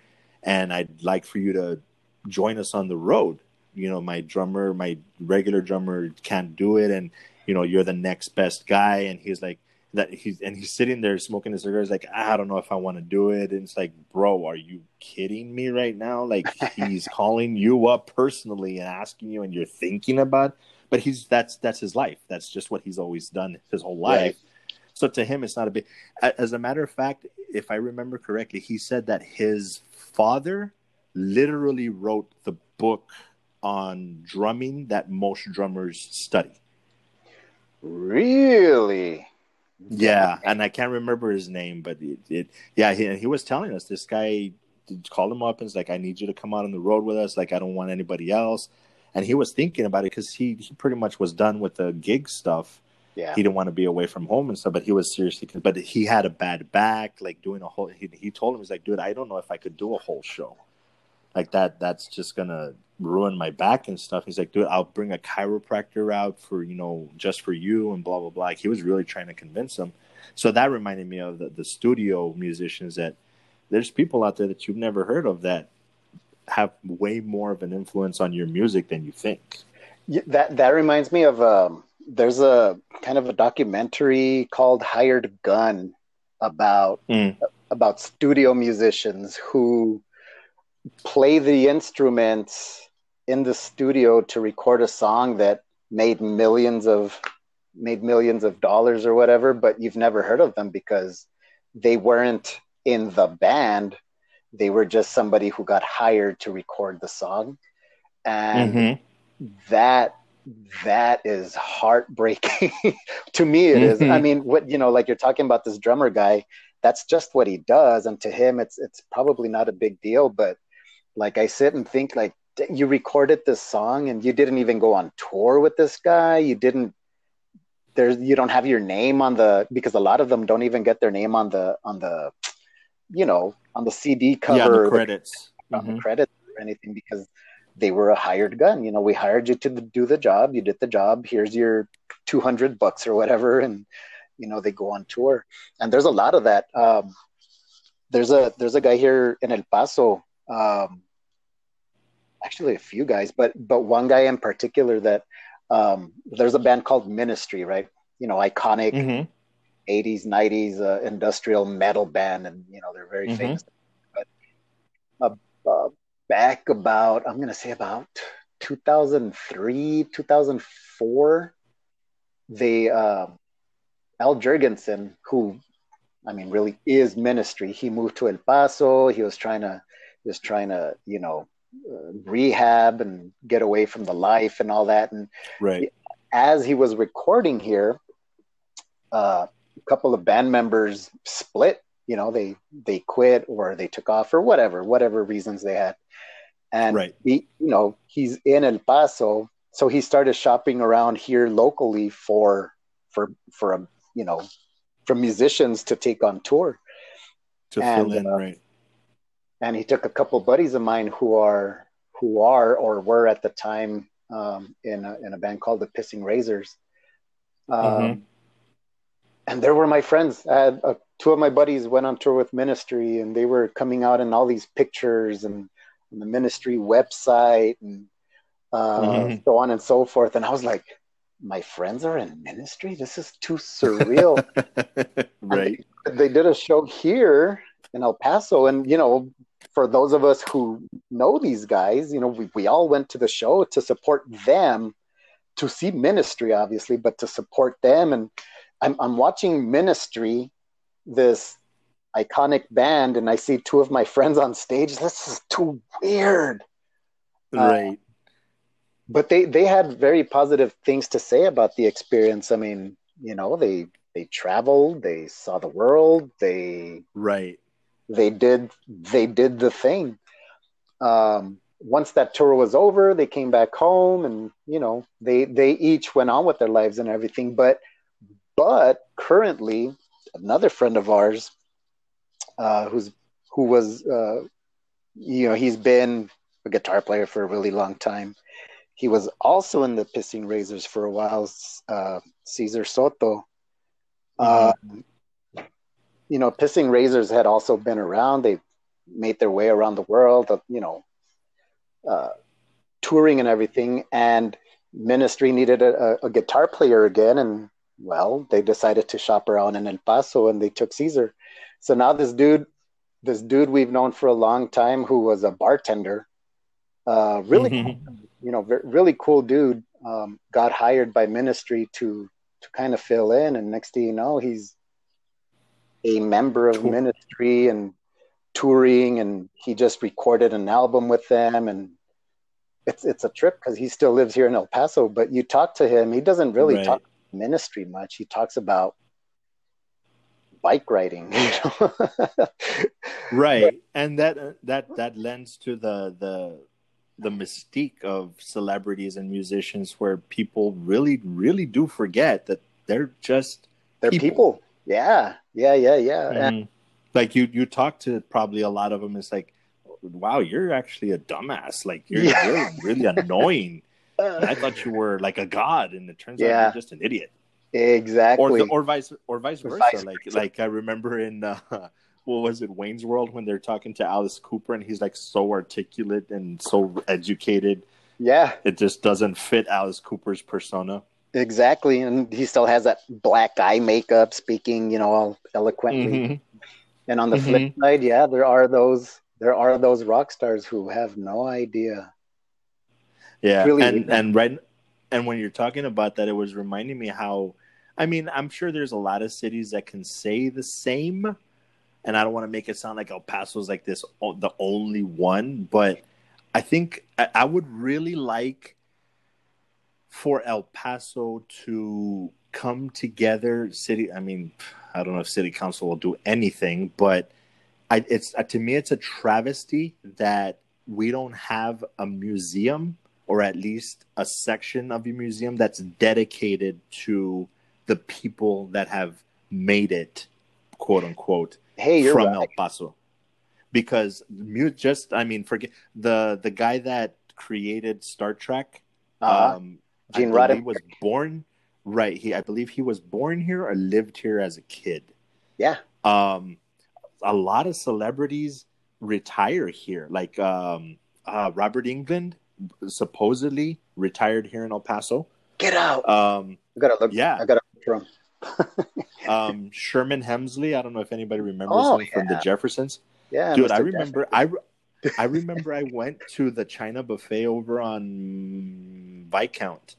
and I'd like for you to join us on the road. You know, my drummer, my regular drummer can't do it, and you know, you're the next best guy. And he's like, that he's and he's sitting there smoking his cigars, like, I don't know if I want to do it. And it's like, bro, are you kidding me right now? Like, he's calling you up personally and asking you, and you're thinking about. But he's that's that's his life. That's just what he's always done his whole life. Right. So to him, it's not a big. As a matter of fact, if I remember correctly, he said that his father literally wrote the book on drumming that most drummers study. Really? Yeah, and I can't remember his name, but it, it yeah, he, he was telling us, this guy called him up and was like, I need you to come out on the road with us. Like, I don't want anybody else. And he was thinking about it because he, he pretty much was done with the gig stuff. Yeah. He didn't want to be away from home and stuff, but he was seriously, but he had a bad back, like doing a whole, he, he told him, he's like, dude, I don't know if I could do a whole show like that. That's just going to ruin my back and stuff. He's like, dude, I'll bring a chiropractor out for, you know, just for you and blah, blah, blah. Like, he was really trying to convince him. So that reminded me of the, the studio musicians, that there's people out there that you've never heard of that have way more of an influence on your music than you think. Yeah, that, that reminds me of, um, there's a kind of a documentary called Hired Gun about mm. about studio musicians who play the instruments in the studio to record a song that made millions of made millions of dollars or whatever, but you've never heard of them because they weren't in the band. They were just somebody who got hired to record the song. And mm-hmm. that That is heartbreaking. To me, it is. Mm-hmm. I mean, what, you know, like you're talking about this drummer guy, that's just what he does. And to him, it's it's probably not a big deal. But like, I sit and think, like, you recorded this song and you didn't even go on tour with this guy. You didn't, there's, you don't have your name on the, because a lot of them don't even get their name on the, on the, you know, on the C D cover. Yeah, on the credits. On mm-hmm. the credits or anything, because they were a hired gun. You know, we hired you to do the job. You did the job. Here's your two hundred bucks or whatever. And, you know, they go on tour. And there's a lot of that. Um, there's a, there's a guy here in El Paso, um, actually a few guys, but, but one guy in particular that um, there's a band called Ministry, right? You know, iconic mm-hmm. eighties, nineties uh, industrial metal band. And, you know, they're very mm-hmm. famous, but uh, uh, back about, I'm going to say about two thousand three, two thousand four, they, uh, Al Jurgensen, who, I mean, really is Ministry. He moved to El Paso. He was trying to, he was trying to, you know, uh, rehab and get away from the life and all that. And right. as he was recording here, uh, a couple of band members split. You know, they, they quit or they took off or whatever, whatever reasons they had. And, right. he, you know, he's in El Paso. So he started shopping around here locally for, for, for, a, you know, for musicians to take on tour. To and, fill in, uh, right. And he took a couple buddies of mine who are, who are, or were at the time um, in, a, in a band called the Pissing Razors. Um, mm-hmm. And there were my friends. I had a, two of my buddies went on tour with Ministry, and they were coming out in all these pictures and on the Ministry website and uh, mm-hmm. so on and so forth. And I was like, my friends are in Ministry? This is too surreal. Right. They, they did a show here in El Paso. And, you know, for those of us who know these guys, you know, we, we all went to the show to support them, to see Ministry, obviously, but to support them. And I'm, I'm watching Ministry, this iconic band, and I see two of my friends on stage. This is too weird. Right. Uh, but they, they had very positive things to say about the experience. I mean, you know, they, they traveled, they saw the world, they, right. They did, they did the thing. Um, once that tour was over, they came back home and, you know, they, they each went on with their lives and everything, but, but currently, another friend of ours, uh, who's who was, uh, you know, he's been a guitar player for a really long time. He was also in the Pissing Razors for a while, uh, Cesar Soto. Mm-hmm. Uh, you know, Pissing Razors had also been around. They made their way around the world, you know, uh, touring and everything. And Ministry needed a, a guitar player again, and well, they decided to shop around in El Paso, and they took Cesar. So now this dude, this dude we've known for a long time, who was a bartender, uh, really, mm-hmm. you know, really cool dude, um, got hired by Ministry to to kind of fill in. And next thing you know, he's a member of Ministry and touring, and he just recorded an album with them, and it's it's a trip because he still lives here in El Paso. But you talk to him, he doesn't really right. talk ministry much. He talks about bike riding, you know? Right. But, and that that that lends to the the the mystique of celebrities and musicians, where people really really do forget that they're just they're people, people. yeah yeah yeah yeah mm-hmm. and, like you you talk to probably a lot of them, it's like, wow, you're actually a dumbass, like you're, yeah. you're really annoying. I thought you were like a god, and it turns yeah. out you're just an idiot. Exactly. Or, the, or vice or vice versa. Vice like versa. Like I remember in uh, what was it, Wayne's World, when they're talking to Alice Cooper, and he's like so articulate and so educated. Yeah. It just doesn't fit Alice Cooper's persona. Exactly, and he still has that black eye makeup, speaking, you know, all eloquently. Mm-hmm. And on the mm-hmm. flip side, yeah, there are those there are those rock stars who have no idea. Yeah, really and weird. and right. And when you're talking about that, it was reminding me how, I mean, I'm sure there's a lot of cities that can say the same, and I don't want to make it sound like El Paso's like this, the only one, but I think I would really like for El Paso to come together. City, I mean, I don't know if city council will do anything, but I, it's to me, it's a travesty that we don't have a museum, or at least a section of a museum that's dedicated to the people that have made it, quote unquote, hey, you're from right. El Paso. Because just, I mean, forget the the guy that created Star Trek, uh-huh. um, Gene Roddenberry, was born right. He, I believe, he was born here or lived here as a kid. Yeah. Um, a lot of celebrities retire here, like um, uh, Robert Englund. Supposedly retired here in El Paso. Get out! Um, I gotta look. Yeah, I gotta look for him. um, Sherman Hemsley. I don't know if anybody remembers oh, him yeah. from the Jeffersons. Yeah, dude, Mister I remember. Jefferson. I I remember I went to the China buffet over on Viscount,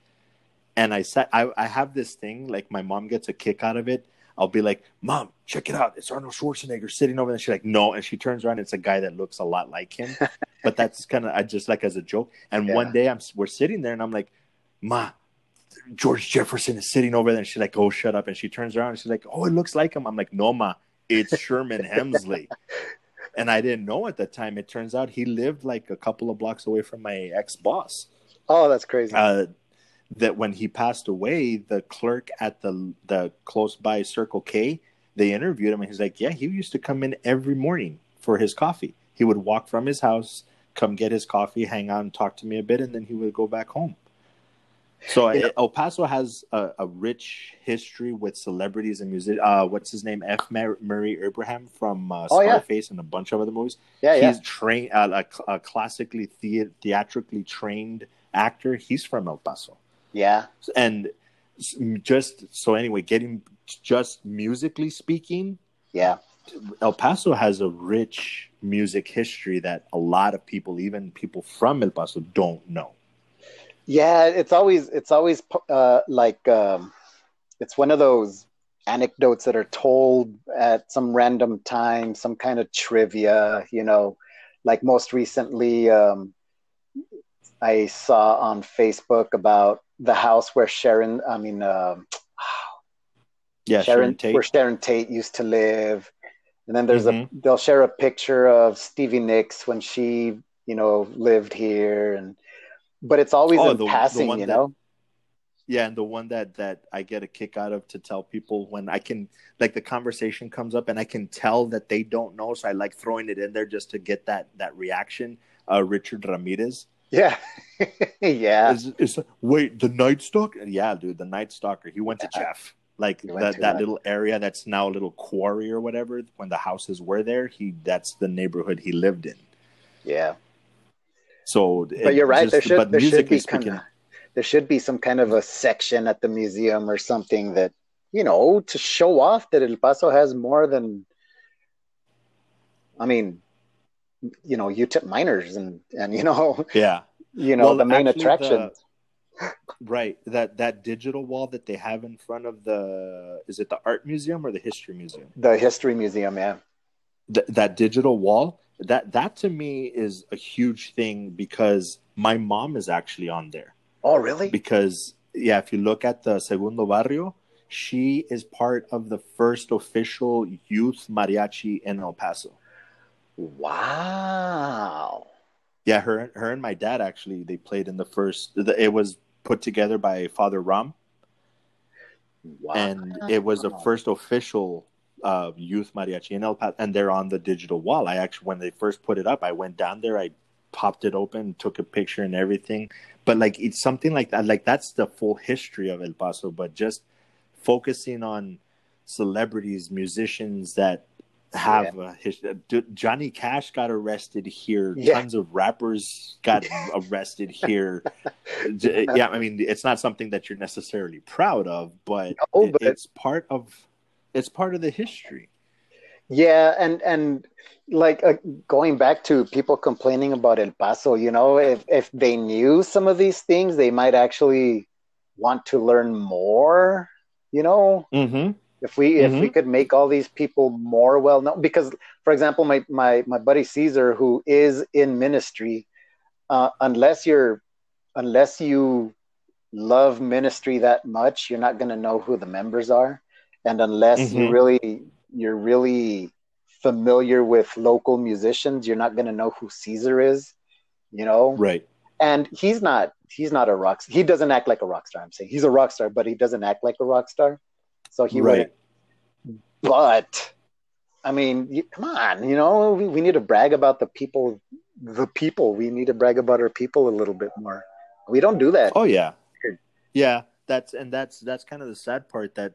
and I sat. I I have this thing, like my mom gets a kick out of it. I'll be like, Mom, check it out. It's Arnold Schwarzenegger sitting over there. She's like, no. And she turns around. It's a guy that looks a lot like him. But that's kind of, I just like as a joke. And yeah. one day I'm we're sitting there and I'm like, Ma, George Jefferson is sitting over there. And she's like, oh, shut up. And she turns around and she's like, oh, it looks like him. I'm like, no, Ma, it's Sherman Hemsley. And I didn't know at the time. It turns out he lived like a couple of blocks away from my ex-boss. Oh, that's crazy. Uh, that when he passed away, the clerk at the the close by Circle K, they interviewed him, and he's like, yeah, he used to come in every morning for his coffee. He would walk from his house, come get his coffee, hang out and talk to me a bit, and then he would go back home. So yeah. El Paso has a, a rich history with celebrities and music. Uh, what's his name? F. Murray Abraham from uh, Scarface oh, yeah. and a bunch of other movies. Yeah, He's yeah. trained, uh, a, a classically the- theatrically trained actor. He's from El Paso. Yeah. And just so anyway, getting just musically speaking, yeah, El Paso has a rich music history that a lot of people, even people from El Paso, don't know. Yeah, it's always it's always uh, like um, it's one of those anecdotes that are told at some random time, some kind of trivia, you know, like most recently um, I saw on Facebook about the house where Sharon, I mean, uh, yeah, Sharon, Sharon Tate. where Sharon Tate used to live, and then there's mm-hmm. a they'll share a picture of Stevie Nicks when she, you know, lived here, and but it's always oh, in the, passing, the you that, know. Yeah, and the one that that I get a kick out of to tell people when I can, like the conversation comes up and I can tell that they don't know, so I like throwing it in there just to get that that reaction. Uh, Richard Ramirez. Yeah, yeah. It's, it's like, wait, the Night Stalker? Yeah, dude, the Night Stalker. He went yeah. to Jeff. Like the, that that little area that's now a little quarry or whatever. When the houses were there, he that's the neighborhood he lived in. Yeah. So, but you're right. Just, there should there should be speaking, kinda, there should be some kind of a section at the museum or something that, you know, to show off that El Paso has more than. I mean. You know, U T I P miners and, and you know, yeah, you know, well, the main attraction, right? That that digital wall that they have in front of the, is it the art museum or the history museum? The history museum, yeah. th- that digital wall, that that to me is a huge thing, because my mom is actually on there. Oh, really? Because, yeah, if you look at the Segundo Barrio, she is part of the first official youth mariachi in El Paso. Wow. Yeah, her, her and my dad, actually, they played in the first... It was put together by Father Ram. Wow. And it was the first official uh, youth mariachi in El Paso. And they're on the digital wall. I actually, when they first put it up, I went down there, I popped it open, took a picture and everything. But like, it's something like that. Like, that's the full history of El Paso. But just focusing on celebrities, musicians that have yeah. a history. Johnny Cash got arrested here. Yeah. Tons of rappers got arrested here. Yeah, I mean, it's not something that you're necessarily proud of, but, no, but it's part of it's part of the history. Yeah, and and like uh, going back to people complaining about El Paso, you know, if if they knew some of these things, they might actually want to learn more. You know, mm-hmm. if we mm-hmm. if we could make all these people more well known, because, for example, my my my buddy Caesar, who is in Ministry, uh, unless you're unless you love Ministry that much, you're not going to know who the members are, and unless mm-hmm. you really you're really familiar with local musicians, you're not going to know who Caesar is, you know, right? And he's not. He's not a rock star. He doesn't act like a rock star. I'm saying he's a rock star, but he doesn't act like a rock star. So he right. wouldn't. But I mean, you, come on, you know, we, we need to brag about the people, the people. We need to brag about our people a little bit more. We don't do that. Oh yeah, yeah. That's and that's that's kind of the sad part. That,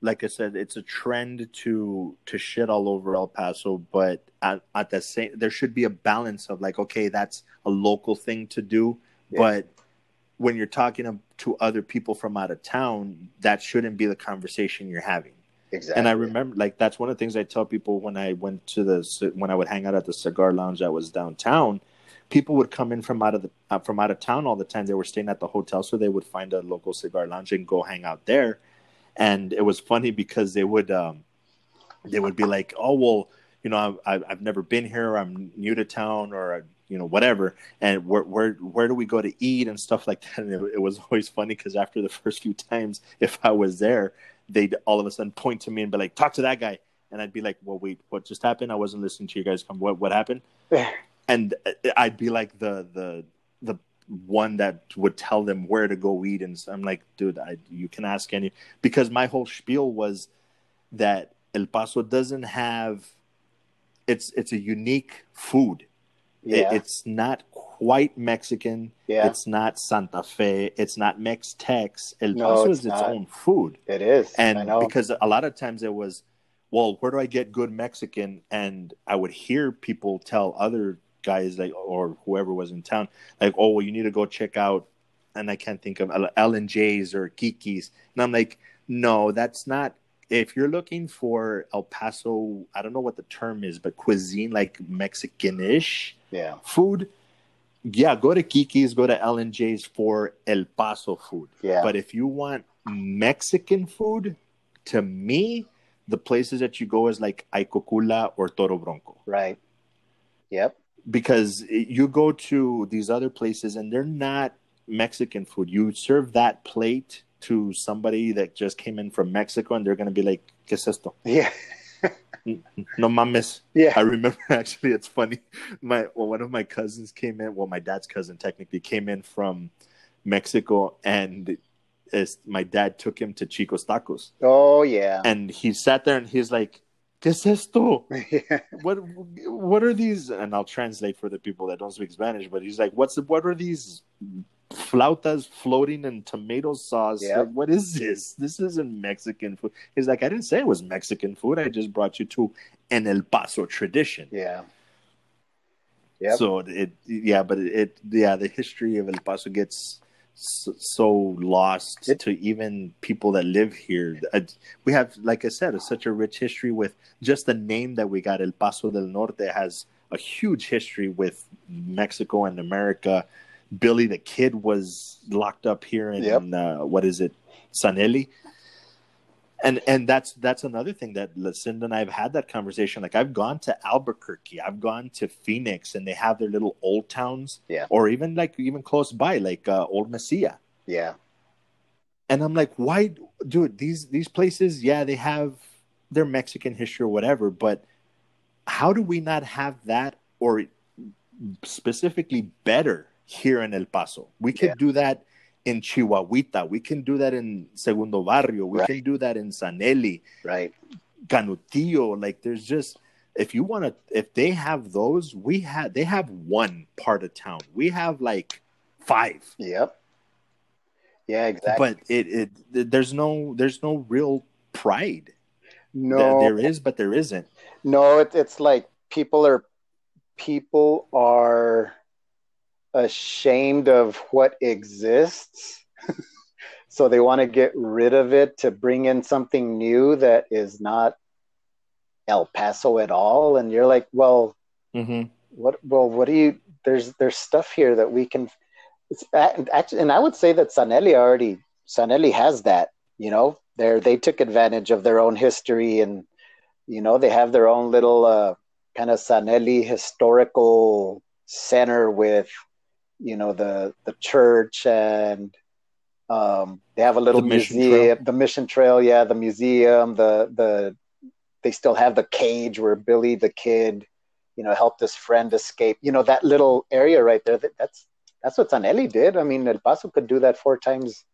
like I said, it's a trend to to shit all over El Paso, but at, at the same, there should be a balance of like, okay, that's a local thing to do, yeah. but when you're talking to other people from out of town, that shouldn't be the conversation you're having. Exactly. And I remember, like, that's one of the things I tell people when I went to the, when I would hang out at the cigar lounge that was downtown, people would come in from out of the, uh, from out of town all the time. They were staying at the hotel, so they would find a local cigar lounge and go hang out there. And it was funny because they would, um, they would be like, oh, well, you know, I've, I've never been here. I'm new to town, or a, you know, whatever, and where where where do we go to eat and stuff like that. And it, it was always funny because after the first few times, if I was there, they'd all of a sudden point to me and be like, talk to that guy. And I'd be like, well, wait, what just happened? I wasn't listening to you guys. Come, what what happened? And I'd be like the the the one that would tell them where to go eat. And so I'm like, dude, I, you can ask any, because my whole spiel was that El Paso doesn't have, it's it's a unique food. Yeah. It's not quite Mexican. Yeah. It's not Santa Fe. It's not Mex-Tex. El Paso no, it's is its not. own food. It is. And I know. Because a lot of times it was, well, where do I get good Mexican? And I would hear people tell other guys, like, or whoever was in town, like, oh, well, you need to go check out, and I can't think of L and J's or Kiki's. And I'm like, no, that's not. If you're looking for El Paso, I don't know what the term is, but cuisine, like Mexican-ish yeah. food, yeah, go to Kiki's, go to L and J's for El Paso food. Yeah. But if you want Mexican food, to me, the places that you go is like Aycocula or Toro Bronco. Right. Yep. Because you go to these other places and they're not Mexican food. You serve that plate to somebody that just came in from Mexico, and they're going to be like, ¿Qué es esto? Yeah. No mames. Yeah. I remember, actually, it's funny. My well, one of my cousins came in. Well, my dad's cousin technically came in from Mexico, and it's, my dad took him to Chico's Tacos. Oh, yeah. And he sat there and he's like, ¿Qué es esto? Yeah. What, what are these? And I'll translate for the people that don't speak Spanish, but he's like, "What's what are these flautas floating in tomato sauce? Yep. Like, what is this? This isn't Mexican food." He's like, "I didn't say it was Mexican food. I just brought you to an El Paso tradition." Yeah. Yeah. So it, yeah, but it, yeah, the history of El Paso gets so, so lost it, to even people that live here. We have, like I said, such a rich history with just the name that we got. El Paso del Norte has a huge history with Mexico and America. Billy the Kid was locked up here in, yep. uh, what is it, Sanelli. And and that's that's another thing that Cinda and I have had that conversation. Like, I've gone to Albuquerque, I've gone to Phoenix, and they have their little old towns, yeah, or even like even close by, like uh, Old Mesilla, yeah. And I'm like, why, dude? These these places, yeah, they have their Mexican history or whatever, but how do we not have that, or specifically better here in El Paso? We could yeah. do that in Chihuahuita. We can do that in Segundo Barrio. We right. can do that in Sanelli. Right. Canutillo. Like, there's just, if you want to, if they have those, we have, they have one part of town. We have like five. Yep. Yeah, exactly. But it, it there's no, there's no real pride. No. There, there is, but there isn't. No, it, it's like people are, people are ashamed of what exists, so they want to get rid of it to bring in something new that is not El Paso at all. And you're like, well, mm-hmm. what? Well, what do you? There's there's stuff here that we can. It's, actually, and I would say that Sanelli already Sanelli has that. You know, they they took advantage of their own history, and you know they have their own little uh, kind of Sanelli historical center with, you know, the the church, and um, they have a little the museum, the Mission Trail, yeah, the museum, the the they still have the cage where Billy the Kid, you know, helped his friend escape. You know, that little area right there. That, that's that's what Sanelli did. I mean, El Paso could do that four times,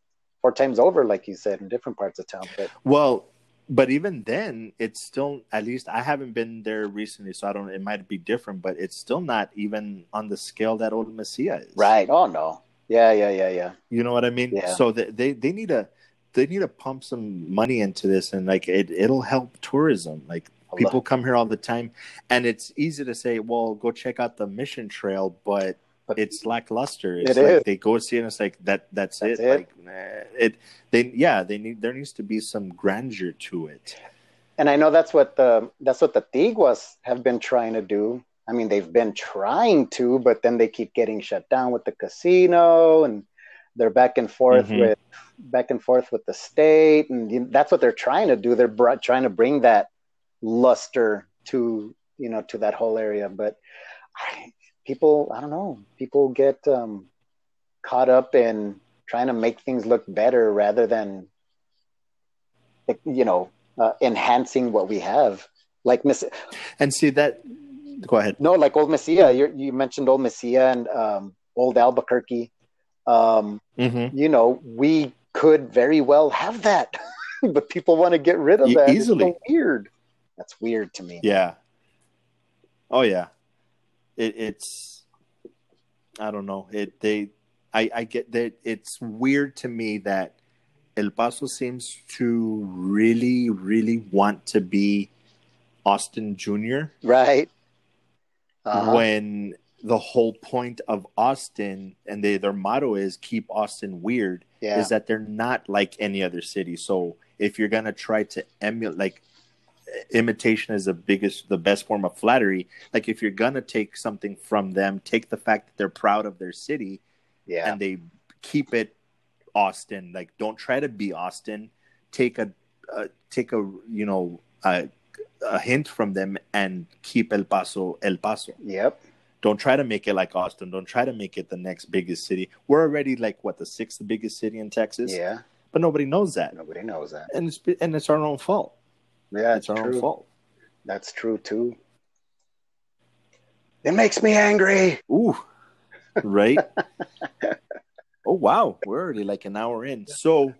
four times over, like you said, in different parts of town. But well, but even then, it's still, at least I haven't been there recently, so I don't, it might be different, but it's still not even on the scale that Old Mesilla is. Right. Oh, no. Yeah, yeah, yeah, yeah. You know what I mean? Yeah. So they, they, they need to, they need to pump some money into this, and like, it, it'll help tourism. Like, people come here all the time, and it's easy to say, well, go check out the Mission Trail, but it's lackluster. It's it like is. They go see it, and it's like that. That's, that's it. it. Like, nah, it. They yeah. They need. There needs to be some grandeur to it. And I know that's what the that's what the Tiguas have been trying to do. I mean, they've been trying to, but then they keep getting shut down with the casino, and they're back and forth mm-hmm. with back and forth with the state, and that's what they're trying to do. They're br- trying to bring that luster to you know to that whole area, but. I, People, I don't know, people get um, caught up in trying to make things look better rather than, you know, uh, enhancing what we have. Like, Miss. And see that, go ahead. No, like Old Mesilla, you you mentioned Old Mesilla and um, Old Albuquerque. Um, mm-hmm. You know, we could very well have that, but people want to get rid of you that. Easily. It's so weird. That's weird to me. Yeah. Oh, yeah. It, it's, I don't know. It they, I, I get that. It's weird to me that El Paso seems to really, really want to be Austin Junior Right. Uh-huh. When the whole point of Austin and they, their motto is keep Austin weird, yeah. is that they're not like any other city. So if you're going to try to emulate, like, imitation is the biggest, the best form of flattery. Like, if you're gonna take something from them, take the fact that they're proud of their city, yeah, and they keep it Austin. Like, don't try to be Austin. Take a, uh, take a, you know, a, a hint from them and keep El Paso, El Paso. Yep. Don't try to make it like Austin. Don't try to make it the next biggest city. We're already like what the sixth biggest city in Texas. Yeah, but nobody knows that. Nobody knows that, and it's and it's our own fault. Yeah, it's our own fault. That's true too. It makes me angry. Ooh, right? Oh wow, we're already like an hour in. So,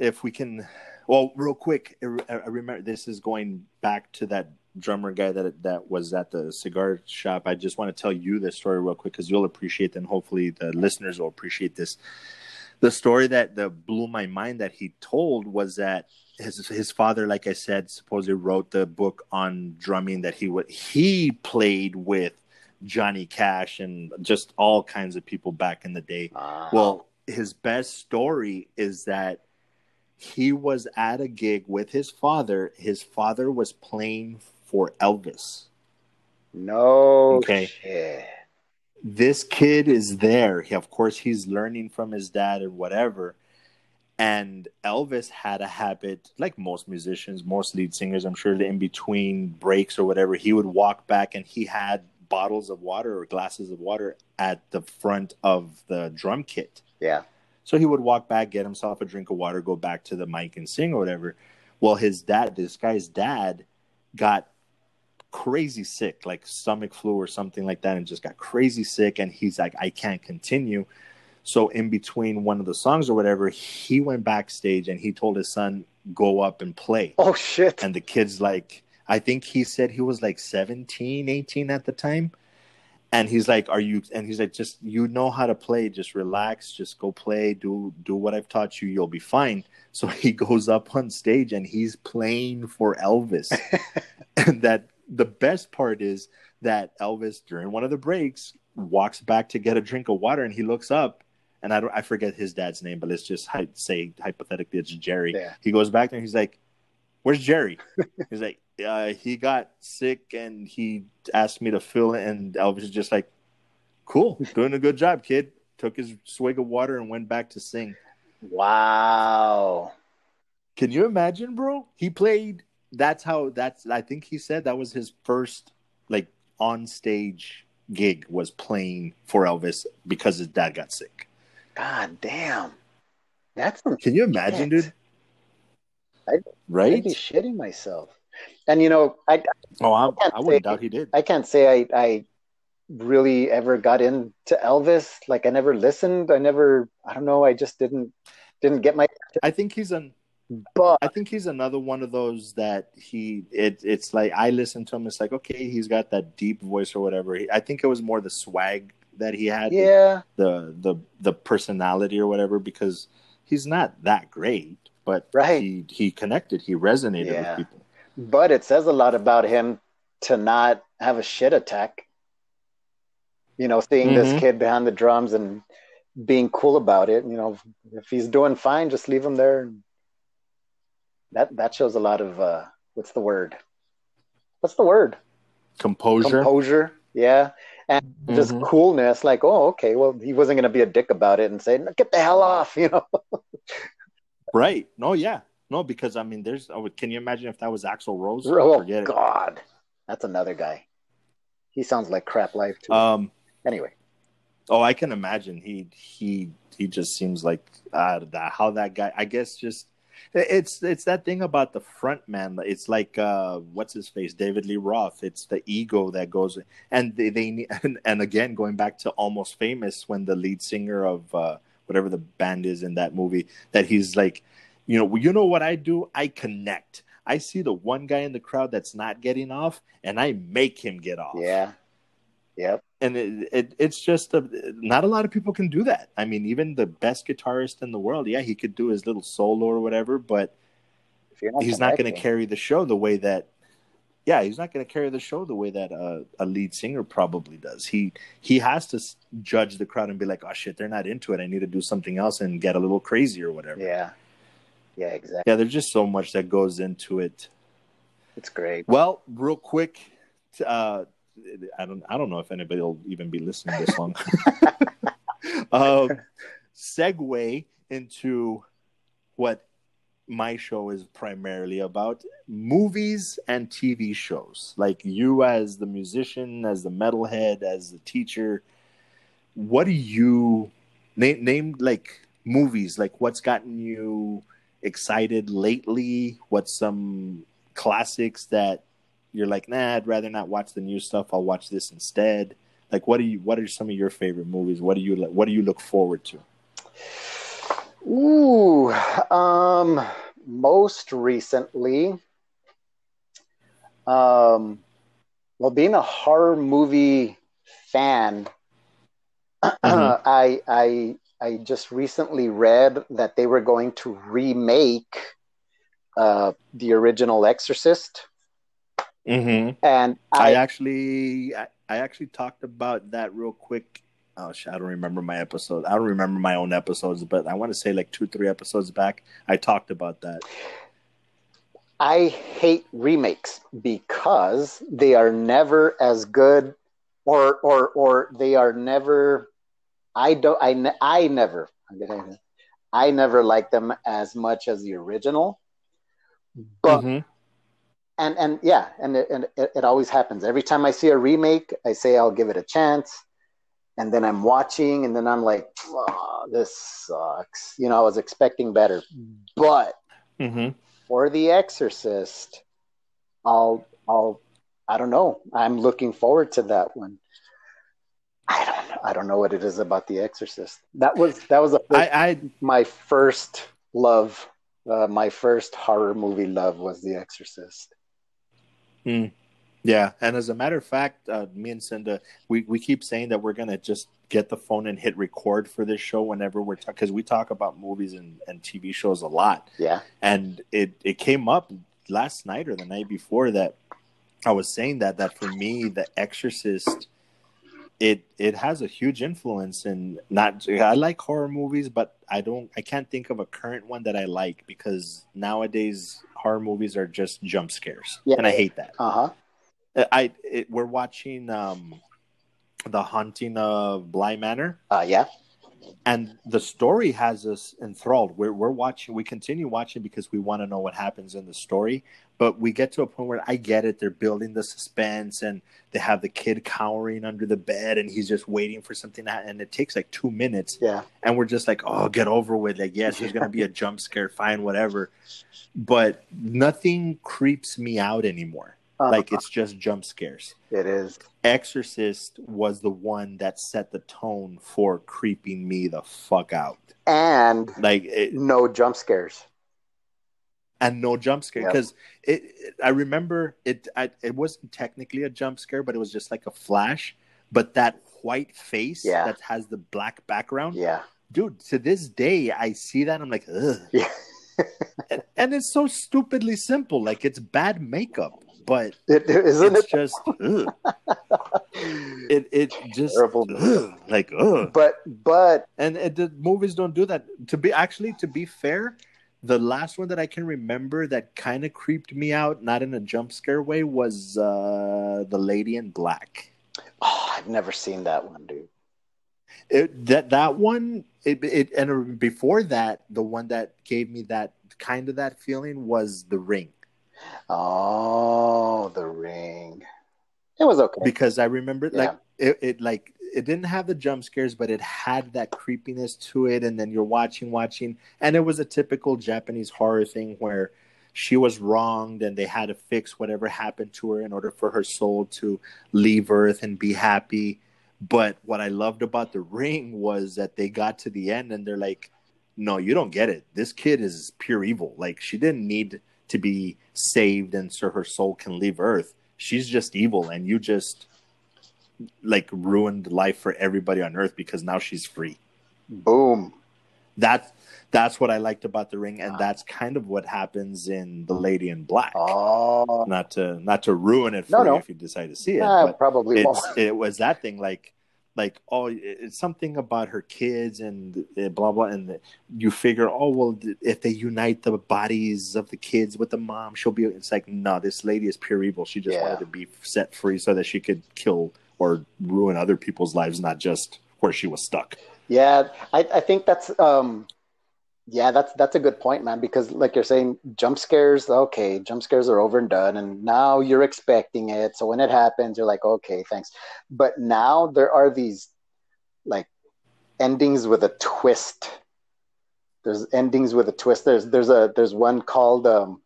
if we can, well, real quick, I remember this is going back to that drummer guy that that was at the cigar shop. I just want to tell you this story real quick because you'll appreciate it, and hopefully the listeners will appreciate this. The story that, that blew my mind that he told was that his his father, like I said, supposedly wrote the book on drumming that he would, he played with Johnny Cash and just all kinds of people back in the day. Uh-huh. Well, his best story is that he was at a gig with his father. His father was playing for Elvis. No okay. shit. This kid is there. He, of course, he's learning from his dad or whatever. And Elvis had a habit, like most musicians, most lead singers, I'm sure, in between breaks or whatever, he would walk back and he had bottles of water or glasses of water at the front of the drum kit. Yeah. So he would walk back, get himself a drink of water, go back to the mic and sing or whatever. Well, his dad, this guy's dad, got crazy sick, like stomach flu or something like that, and just got crazy sick. And he's like, I can't continue. So in between one of the songs or whatever, he went backstage and he told his son, go up and play. Oh, shit. And the kid's like, I think he said he was like seventeen, eighteen at the time. And he's like, are you, and he's like, just, you know how to play. Just relax. Just go play. Do, do what I've taught you. You'll be fine. So he goes up on stage and he's playing for Elvis. And that the best part is that Elvis, during one of the breaks, walks back to get a drink of water and he looks up. And I don't, I forget his dad's name, but let's just hi- say hypothetically it's Jerry. Yeah. He goes back there and he's like, "Where's Jerry?" He's like, uh, "He got sick and he asked me to fill it." And Elvis is just like, "Cool, doing a good job, kid." Took his swig of water and went back to sing. Wow! Can you imagine, bro? He played. That's how. That's. I think he said that was his first like on stage gig, was playing for Elvis because his dad got sick. God damn, that's some can you imagine, shit. dude? I'd, right? I'd be shitting myself. And you know, I, I oh, I, I, I wouldn't say, doubt he did. I can't say I, I really ever got into Elvis. Like I never listened. I never. I don't know. I just didn't didn't get my. I think he's an. But I think he's another one of those that he. It it's like I listen to him. It's like, okay, he's got that deep voice or whatever. I think it was more the swag that he had, yeah, the, the the personality or whatever, because he's not that great, but right. he, he connected, he resonated yeah. with people. But it says a lot about him to not have a shit attack. You know, seeing mm-hmm. this kid behind the drums and being cool about it. You know, if he's doing fine, just leave him there. That that shows a lot of uh, what's the word? What's the word? Composure. Composure. Yeah. And just mm-hmm. coolness, like, oh, okay, well, he wasn't going to be a dick about it and say, no, get the hell off, you know? Right. No, yeah. No, because, I mean, there's, oh, can you imagine if that was Axl Rose? Oh, Forget God. It. That's another guy. He sounds like crap life, too. Um, anyway. Oh, I can imagine. He he he just seems like uh, that, how that guy, I guess just, it's it's that thing about the front man. It's like uh, what's his face, David Lee Roth. It's the ego that goes, and they, they and, and again going back to Almost Famous, when the lead singer of uh, whatever the band is in that movie, that he's like, you know, you know what I do? I connect. I see the one guy in the crowd that's not getting off, and I make him get off. Yeah. Yep. And it, it it's just a, not a lot of people can do that. I mean, even the best guitarist in the world, yeah, he could do his little solo or whatever, but not he's not going to carry the show the way that, yeah, he's not going to carry the show the way that uh, a lead singer probably does. He he has to judge the crowd and be like, oh shit, they're not into it. I need to do something else and get a little crazy or whatever. Yeah, yeah, exactly. Yeah, there's just so much that goes into it. It's great. Well, real quick. Uh, I don't. I don't know if anybody will even be listening this long. um, segue into what my show is primarily about: movies and T V shows. Like you, as the musician, as the metalhead, as the teacher, what do you name? Name like movies. Like what's gotten you excited lately? What's some classics that you're like, nah, I'd rather not watch the new stuff. I'll watch this instead. Like, what do you? What are some of your favorite movies? What do you? What do you look forward to? Ooh, um, most recently, um, well, being a horror movie fan, mm-hmm. I I I just recently read that they were going to remake uh, the original Exorcist. Mm-hmm. And I, I actually, I, I actually talked about that real quick. Oh, shit, I don't remember my episode. I don't remember my own episodes, but I want to say like two, three episodes back, I talked about that. I hate remakes because they are never as good, or or or they are never. I don't. I I never. I never liked them as much as the original, but mm-hmm. and and yeah, and it, and it, it always happens. Every time I see a remake, I say I'll give it a chance, and then I'm watching, and then I'm like, oh, this sucks. You know, I was expecting better, but mm-hmm. for The Exorcist, I'll I'll I don't know. I'm looking forward to that one. I don't know. I don't know what it is about The Exorcist. That was that was a first, I, I, my first love. Uh, my first horror movie love was The Exorcist. Mm, yeah, and as a matter of fact, uh, me and Cinda, we, we keep saying that we're gonna just get the phone and hit record for this show whenever we're talking, because we talk about movies and, and T V shows a lot. Yeah, and it it came up last night or the night before that I was saying that that for me, The Exorcist. It it has a huge influence in not. I like horror movies, but I don't. I can't think of a current one that I like because nowadays horror movies are just jump scares, yeah. and I hate that. Uh huh. I it, we're watching um, The Haunting of Bly Manor. Uh yeah. And the story has us enthralled. We're we're watching. We continue watching because we want to know what happens in the story. But we get to a point where I get it. They're building the suspense, and they have the kid cowering under the bed, and he's just waiting for something to happen. And it takes like two minutes. Yeah. And we're just like, oh, get over with. Like, yes, there's gonna be a jump scare. Fine, whatever. But nothing creeps me out anymore. Uh-huh. Like it's just jump scares. It is. Exorcist was the one that set the tone for creeping me the fuck out. And like it, no jump scares. And no jump scare because yep. it, it. I remember it. I, it wasn't technically a jump scare, but it was just like a flash. But that white face yeah. that has the black background. Yeah, dude. To this day, I see that and I'm like, ugh. Yeah. and, and it's so stupidly simple. Like it's bad makeup. But it, isn't it's it? just ugh. it it just terrible. Ugh, like ugh. But but and, and the movies don't do that. To be actually to be fair, the last one that I can remember that kind of creeped me out, not in a jump scare way, was uh, The Lady in Black. Oh, I've never seen that one, dude. It, that that one it, it and before that, the one that gave me that kind of that feeling was The Ring. Oh, The Ring. It was okay because I remember yeah. like it, it like it didn't have the jump scares, but it had that creepiness to it. And then you're watching, watching, and it was a typical Japanese horror thing where she was wronged and they had to fix whatever happened to her in order for her soul to leave Earth and be happy. But what I loved about The Ring was that they got to the end and they're like, "No, you don't get it. This kid is pure evil. Like she didn't need to be saved and so her soul can leave Earth. She's just evil and you just like ruined life for everybody on Earth because now she's free." Boom. That's that's what I liked about The Ring, and ah. that's kind of what happens in The Lady in Black. Oh. Not to not to ruin it for no, you no. if you decide to see it. Nah, but probably won't. It was that thing like Like, oh, it's something about her kids and blah, blah. And you figure, oh, well, if they unite the bodies of the kids with the mom, she'll be. It's like, no, this lady is pure evil. She just yeah. wanted to be set free so that she could kill or ruin other people's lives, not just where she was stuck. Yeah, I, I think that's, um, yeah, that's that's a good point, man. Because like you're saying, jump scares, okay, jump scares are over and done, and now you're expecting it. So when it happens, you're like, okay, thanks. But now there are these like endings with a twist. There's endings with a twist. There's there's a there's one called um,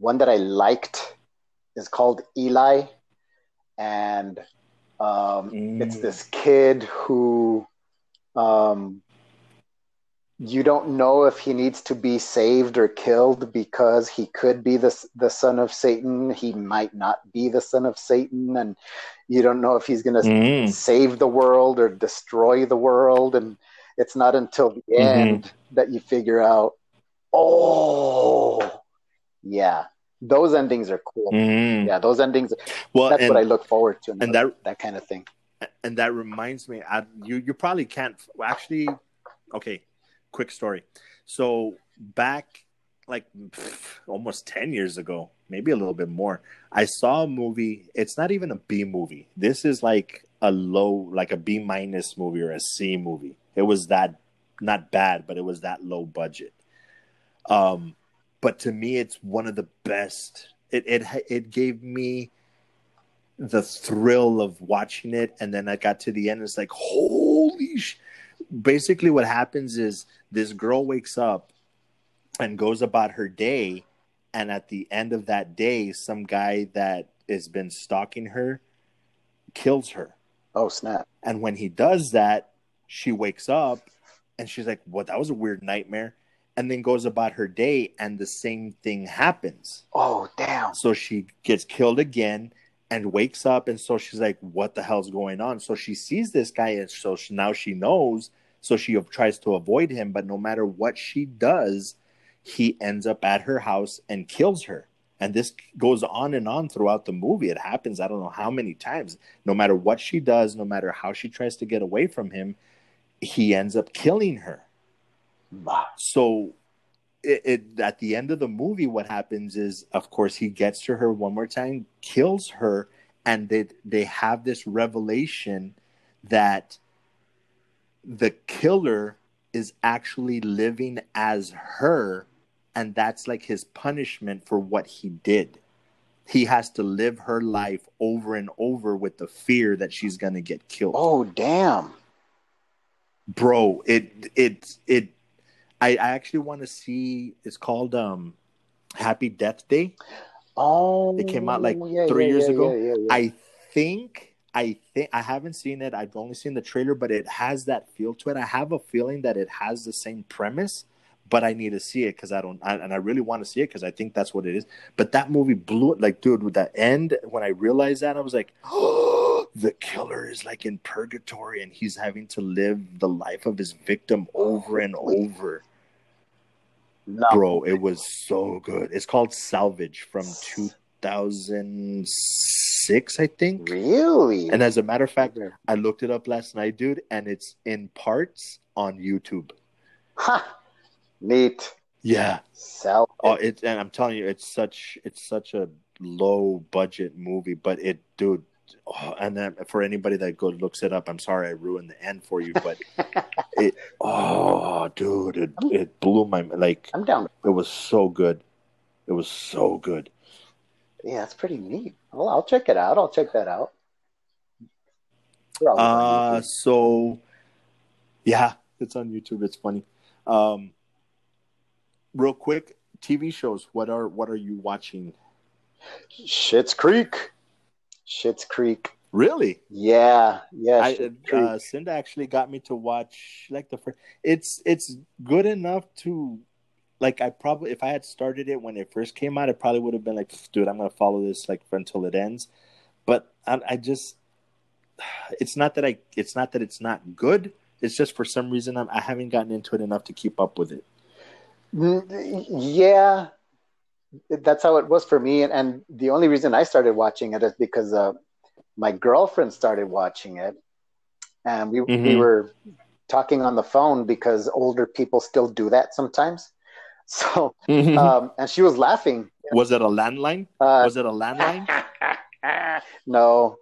one that I liked is called Eli, and um, mm. it's this kid who. Um, You don't know if he needs to be saved or killed because he could be the the son of Satan. He might not be the son of Satan, and you don't know if he's going to mm. save the world or destroy the world. And it's not until the mm-hmm. end that you figure out. Oh, yeah, those endings are cool. Mm. Yeah, those endings. Well, that's and, what I look forward to, and, and that that kind of thing. And that reminds me, I, you you probably can't actually. Okay. Quick story. So back like pff, almost ten years ago, maybe a little bit more, I saw a movie. It's not even a B movie. This is like a low, like a B minus movie or a C movie. It was that not bad, but it was that low budget. Um, but to me, it's one of the best. It it it gave me the thrill of watching it, and then I got to the end. It's like, holy sh! Basically, what happens is this girl wakes up and goes about her day, and at the end of that day, some guy that has been stalking her kills her. Oh, snap. And when he does that, she wakes up and she's like, "What? Well, that was a weird nightmare." And then goes about her day and the same thing happens. Oh, damn. So she gets killed again and wakes up. And so she's like, what the hell's going on? So she sees this guy. And so she, now she knows. So she tries to avoid him. But no matter what she does, he ends up at her house and kills her. And this goes on and on throughout the movie. It happens, I don't know how many times. No matter what she does, no matter how she tries to get away from him, he ends up killing her. Wow. So it, it, at the end of the movie, what happens is, of course, he gets to her one more time, kills her, and they, they have this revelation that the killer is actually living as her. And that's like his punishment for what he did. He has to live her life over and over with the fear that she's going to get killed. Oh, damn. Bro, it, it, it, I, I actually want to see, it's called um, Happy Death Day. Oh. It came out like yeah, three yeah, years yeah, ago. Yeah, yeah, yeah. I think, I think, I haven't seen it. I've only seen the trailer, but it has that feel to it. I have a feeling that it has the same premise. But I need to see it because I don't, I, and I really want to see it because I think that's what it is. But that movie blew it, like, dude, with that end, when I realized that, I was like, oh, the killer is like in purgatory and he's having to live the life of his victim over and over. No. Bro, it was so good. It's called Salvage from two thousand six, I think. Really? And as a matter of fact, I looked it up last night, dude, and it's in parts on YouTube. Ha! Huh. Neat. Yeah. Sell it. Oh, it, and I'm telling you, it's such it's such a low budget movie, but it, dude. Oh, and then for anybody that goes looks it up, I'm sorry I ruined the end for you, but it. Oh, dude, it it blew my like. I'm down. It was so good. It was so good. Yeah, it's pretty neat. Well, I'll check it out. I'll check that out. Uh, so yeah, it's on YouTube. It's funny. Um. Real quick, T V shows. What are what are you watching? Schitt's Creek. Schitt's Creek. Really? Yeah, yeah. I, uh, Cinda actually got me to watch like the first. It's it's good enough to, like, I probably if I had started it when it first came out, it probably would have been like, dude, I'm gonna follow this like until it ends. But I, I just, it's not that I, it's not that it's not good. It's just for some reason I'm, I haven't gotten into it enough to keep up with it. Yeah, that's how it was for me. And, and the only reason I started watching it is because uh, my girlfriend started watching it. And we mm-hmm. we were talking on the phone because older people still do that sometimes. So, mm-hmm. um, and she was laughing. Was it a landline? Uh, was it a landline? No.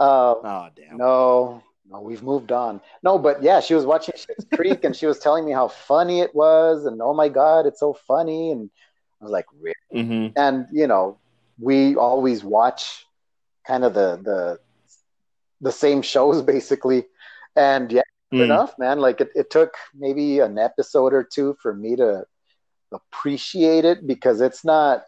Uh, oh, damn. No. Oh, we've moved on. No, but yeah, she was watching Schitt's Creek and she was telling me how funny it was and oh my God, it's so funny. And I was like, really? Mm-hmm. And, you know, we always watch kind of the the the same shows basically. And yeah, mm. enough, man. Like it, it took maybe an episode or two for me to appreciate it because it's not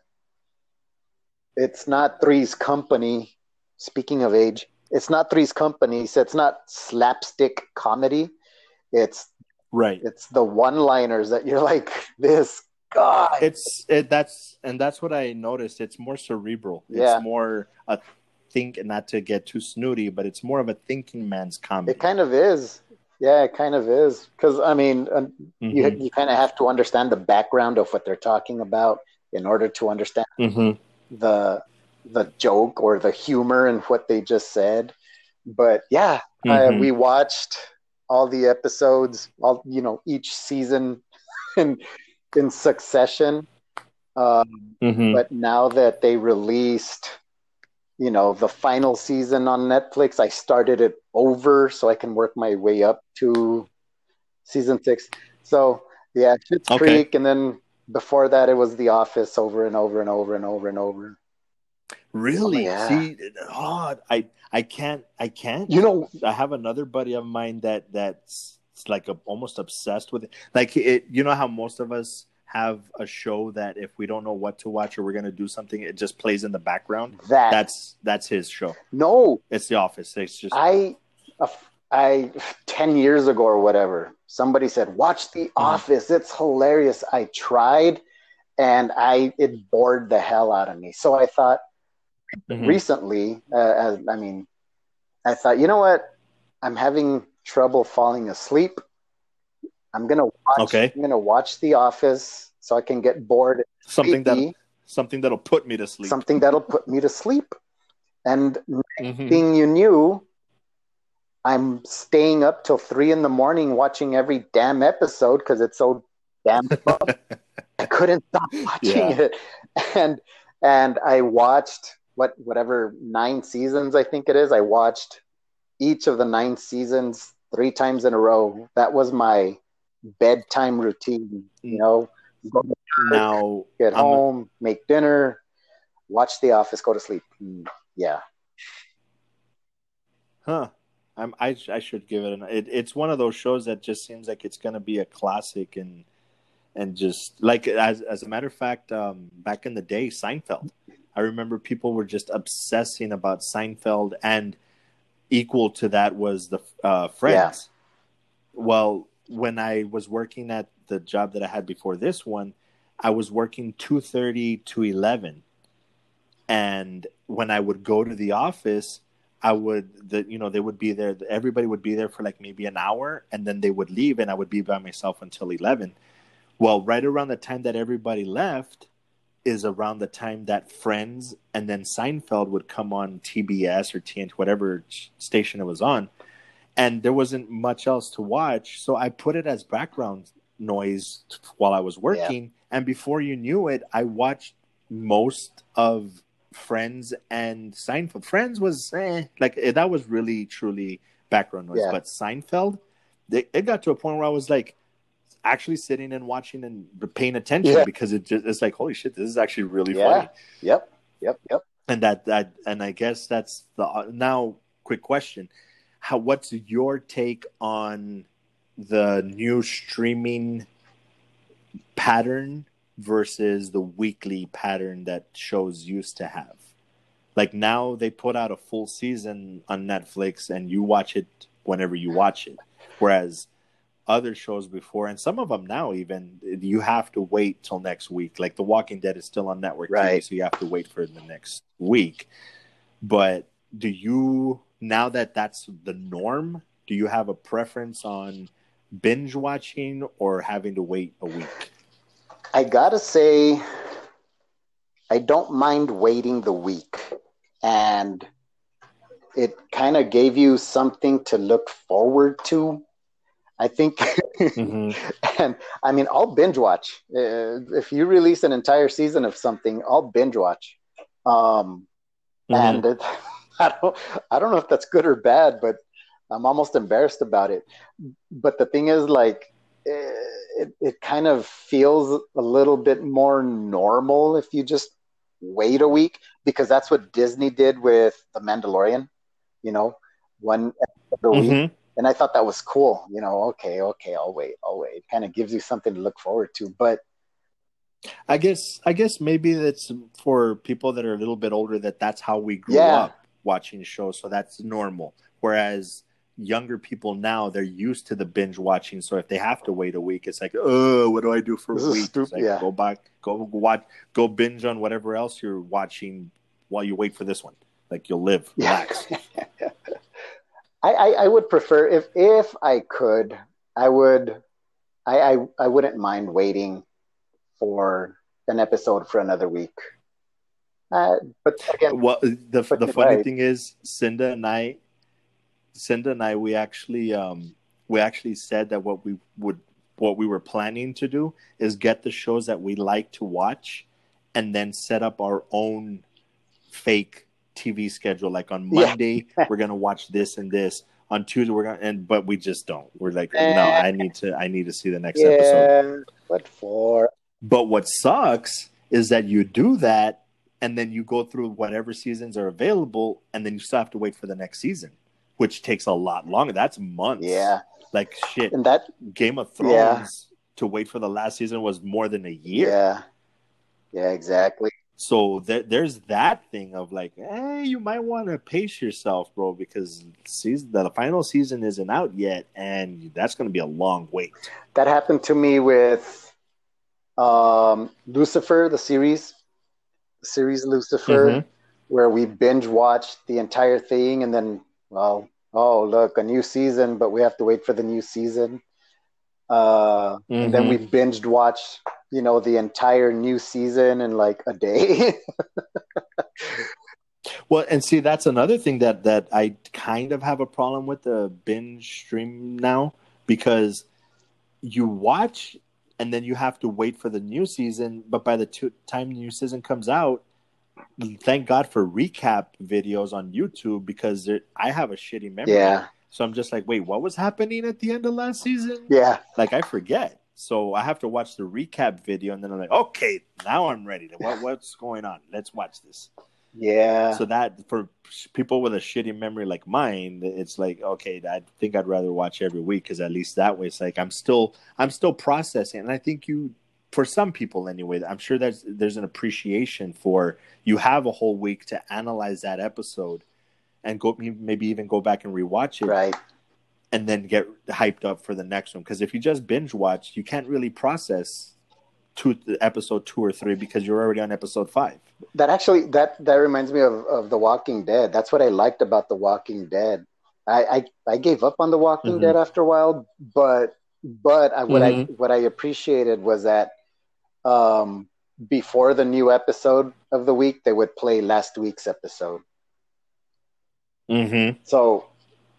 it's not Three's Company, speaking of age. It's not Three's Company, so it's not slapstick comedy. It's right. It's the one-liners that you're like, this God. It's it, that's and that's what I noticed. It's more cerebral. Yeah. It's more a think, not to get too snooty, but it's more of a thinking man's comedy. It kind of is. Yeah, it kind of is. Because I mean, mm-hmm. you you kind of have to understand the background of what they're talking about in order to understand mm-hmm. the. the joke or the humor and what they just said. But yeah, mm-hmm. uh, we watched all the episodes, all, you know, each season in, in succession. Um, mm-hmm. But now that they released, you know, the final season on Netflix, I started it over so I can work my way up to season six. So yeah, Schitt's okay. Creek, and then before that it was The Office over and over and over and over and over. Really? Oh, yeah. See, oh, I I can't I can't. You know, I have another buddy of mine that that's like a, almost obsessed with it. Like it, you know how most of us have a show that if we don't know what to watch or we're gonna do something, it just plays in the background. That. That's that's his show. No, it's The Office. It's just I. Uh, I ten years ago or whatever, somebody said, watch The Office. Mm-hmm. It's hilarious. I tried and I it bored the hell out of me. So I thought mm-hmm. recently, uh, I mean, I thought, you know what? I'm having trouble falling asleep. I'm going to watch okay. I'm going to watch The Office so I can get bored. Something that something that'll put me to sleep. Something that'll put me to sleep. And next mm-hmm. thing you knew, I'm staying up till three in the morning watching every damn episode because it's so damn fun. I couldn't stop watching yeah. it, and and I watched what whatever nine seasons I think it is. I watched each of the nine seasons three times in a row. That was my bedtime routine. You know, go to work, now get I'm home, a- make dinner, watch The Office, go to sleep. Yeah. Huh. I'm, I I should give it an. It, it's one of those shows that just seems like it's going to be a classic, and and just like as as a matter of fact, um, back in the day, Seinfeld. I remember people were just obsessing about Seinfeld, and equal to that was the uh, Friends. Yeah. Well, when I was working at the job that I had before this one, I was working two thirty to eleven, and when I would go to the office. I would, the, you know, they would be there. Everybody would be there for like maybe an hour, and then they would leave, and I would be by myself until eleven. Well, right around the time that everybody left is around the time that Friends and then Seinfeld would come on T B S or T N T, whatever station it was on. And there wasn't much else to watch. So I put it as background noise while I was working. Yeah. And before you knew it, I watched most of Friends and Seinfeld. Friends was eh, like that was really truly background noise, yeah. But Seinfeld, they, it got to a point where I was like actually sitting and watching and paying attention yeah. because it just it's like holy shit, this is actually really yeah. funny. Yep, yep, yep. And that that and I guess that's the now. Quick question: How what's your take on the new streaming pattern versus the weekly pattern that shows used to have? Like now they put out a full season on Netflix and you watch it whenever you watch it. Whereas other shows before, and some of them now even, you have to wait till next week. Like The Walking Dead is still on network right. T V, so you have to wait for the next week. But do you, now that that's the norm, do you have a preference on binge watching or having to wait a week? I gotta say, I don't mind waiting the week, and it kind of gave you something to look forward to, I think. Mm-hmm. And I mean, I'll binge watch. Uh, if you release an entire season of something, I'll binge watch. Um, mm-hmm. And it, I don't, I don't know if that's good or bad, but I'm almost embarrassed about it. But the thing is, like, It it kind of feels a little bit more normal if you just wait a week, because that's what Disney did with The Mandalorian, you know, one episode a mm-hmm. week. And I thought that was cool. You know, okay, okay, I'll wait, I'll wait. It kind of gives you something to look forward to. But I guess I guess maybe that's for people that are a little bit older, that that's how we grew yeah. up watching shows. So that's normal. Whereas younger people now, they're used to the binge watching, so if they have to wait a week, it's like, oh, what do I do for a week? It's like, yeah. go back, go watch, go binge on whatever else you're watching while you wait for this one. Like you'll live, relax. Yeah. I, I I would prefer if if I could, I would, I, I I wouldn't mind waiting for an episode for another week. Uh, but again, well, the the funny right. thing is, Cinda and I. Cinda and I, we actually um, we actually said that what we would what we were planning to do is get the shows that we like to watch, and then set up our own fake T V schedule. Like on Monday, yeah. we're gonna watch this and this. on Tuesday we're gonna, and but we just don't. We're like, no, I need to, I need to see the next yeah, episode. What for? But what sucks is that you do that, and then you go through whatever seasons are available, and then you still have to wait for the next season, which takes a lot longer. That's months. Yeah, like shit. And that Game of Thrones yeah. to wait for the last season was more than a year. Yeah, yeah, exactly. So th- there's that thing of like, hey, you might want to pace yourself, bro, because season the final season isn't out yet, and that's going to be a long wait. That happened to me with um, Lucifer, the series. series Lucifer, mm-hmm. where we binge watched the entire thing, and then, well, oh look, a new season, but we have to wait for the new season. Uh, mm-hmm. And then we binged watched, you know, the entire new season in like a day. Well, and see, that's another thing that that I kind of have a problem with the binge stream now, because you watch. And then you have to wait for the new season. But by the two, time the new season comes out, thank God for recap videos on YouTube, because I have a shitty memory. Yeah. So I'm just like, wait, what was happening at the end of last season? Yeah. Like, I forget. So I have to watch the recap video. And then I'm like, okay, now I'm ready. To, what, what's going on? Let's watch this. Yeah. So that, for people with a shitty memory like mine, it's like, okay, I think I'd rather watch every week, because at least that way it's like I'm still I'm still processing. And I think you, for some people anyway, I'm sure there's there's an appreciation for, you have a whole week to analyze that episode and go maybe even go back and rewatch it, right? And then get hyped up for the next one, because if you just binge watch, you can't really process to episode two or three, because you're already on episode five. That actually, that, that reminds me of, of The Walking Dead. That's what I liked about The Walking Dead. I, I, I gave up on The Walking mm-hmm. Dead after a while, but but I, what mm-hmm. I what I appreciated was that um, before the new episode of the week, they would play last week's episode. Mm-hmm. So,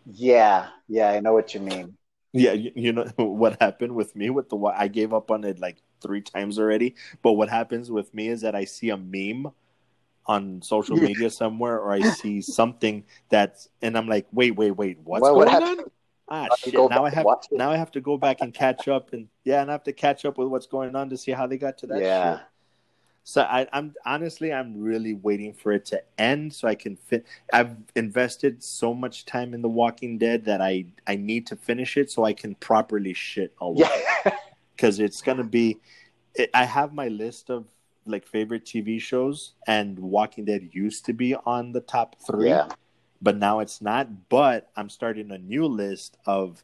yeah, yeah, I know what you mean. Yeah, you, you know what happened with me with the I gave up on it like three times already. But what happens with me is that I see a meme on social media somewhere, or I see something that's, and I'm like, wait, wait, wait, what's well, going what on? Ah, shit! Now I have now I have to go back and catch up, and yeah, and I have to catch up with what's going on to see how they got to that. Yeah. Shit. So I, I'm honestly, I'm really waiting for it to end so I can fit. I've invested so much time in The Walking Dead that I, I need to finish it so I can properly shit all over. Because it's going to be, it, I have my list of like favorite T V shows, and Walking Dead used to be on the top three, yeah. but now it's not. But I'm starting a new list of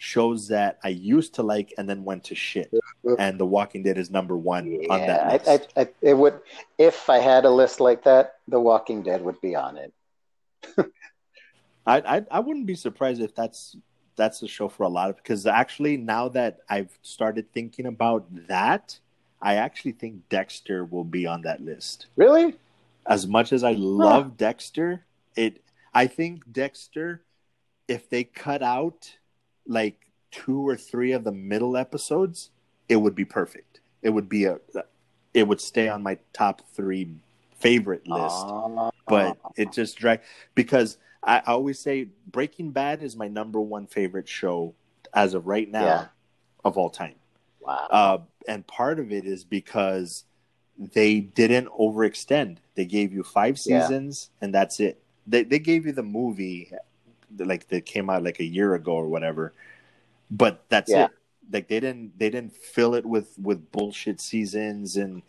shows that I used to like and then went to shit, and The Walking Dead is number one yeah, on that list. I, I, I, it would, if I had a list like that, The Walking Dead would be on it. I, I I wouldn't be surprised if that's that's the show for a lot of, because actually now that I've started thinking about that, I actually think Dexter will be on that list. Really? As much as I love huh. Dexter, it I think Dexter, if they cut out like two or three of the middle episodes, it would be perfect. It would be a, it would stay on my top three favorite list. Aww. But it just dragged, because I always say Breaking Bad is my number one favorite show as of right now yeah. of all time. Wow. Uh, and part of it is because they didn't overextend. They gave you five seasons yeah. and that's it. They they gave you the movie like that came out like a year ago or whatever, but that's yeah. it. Like they didn't they didn't fill it with, with bullshit seasons, and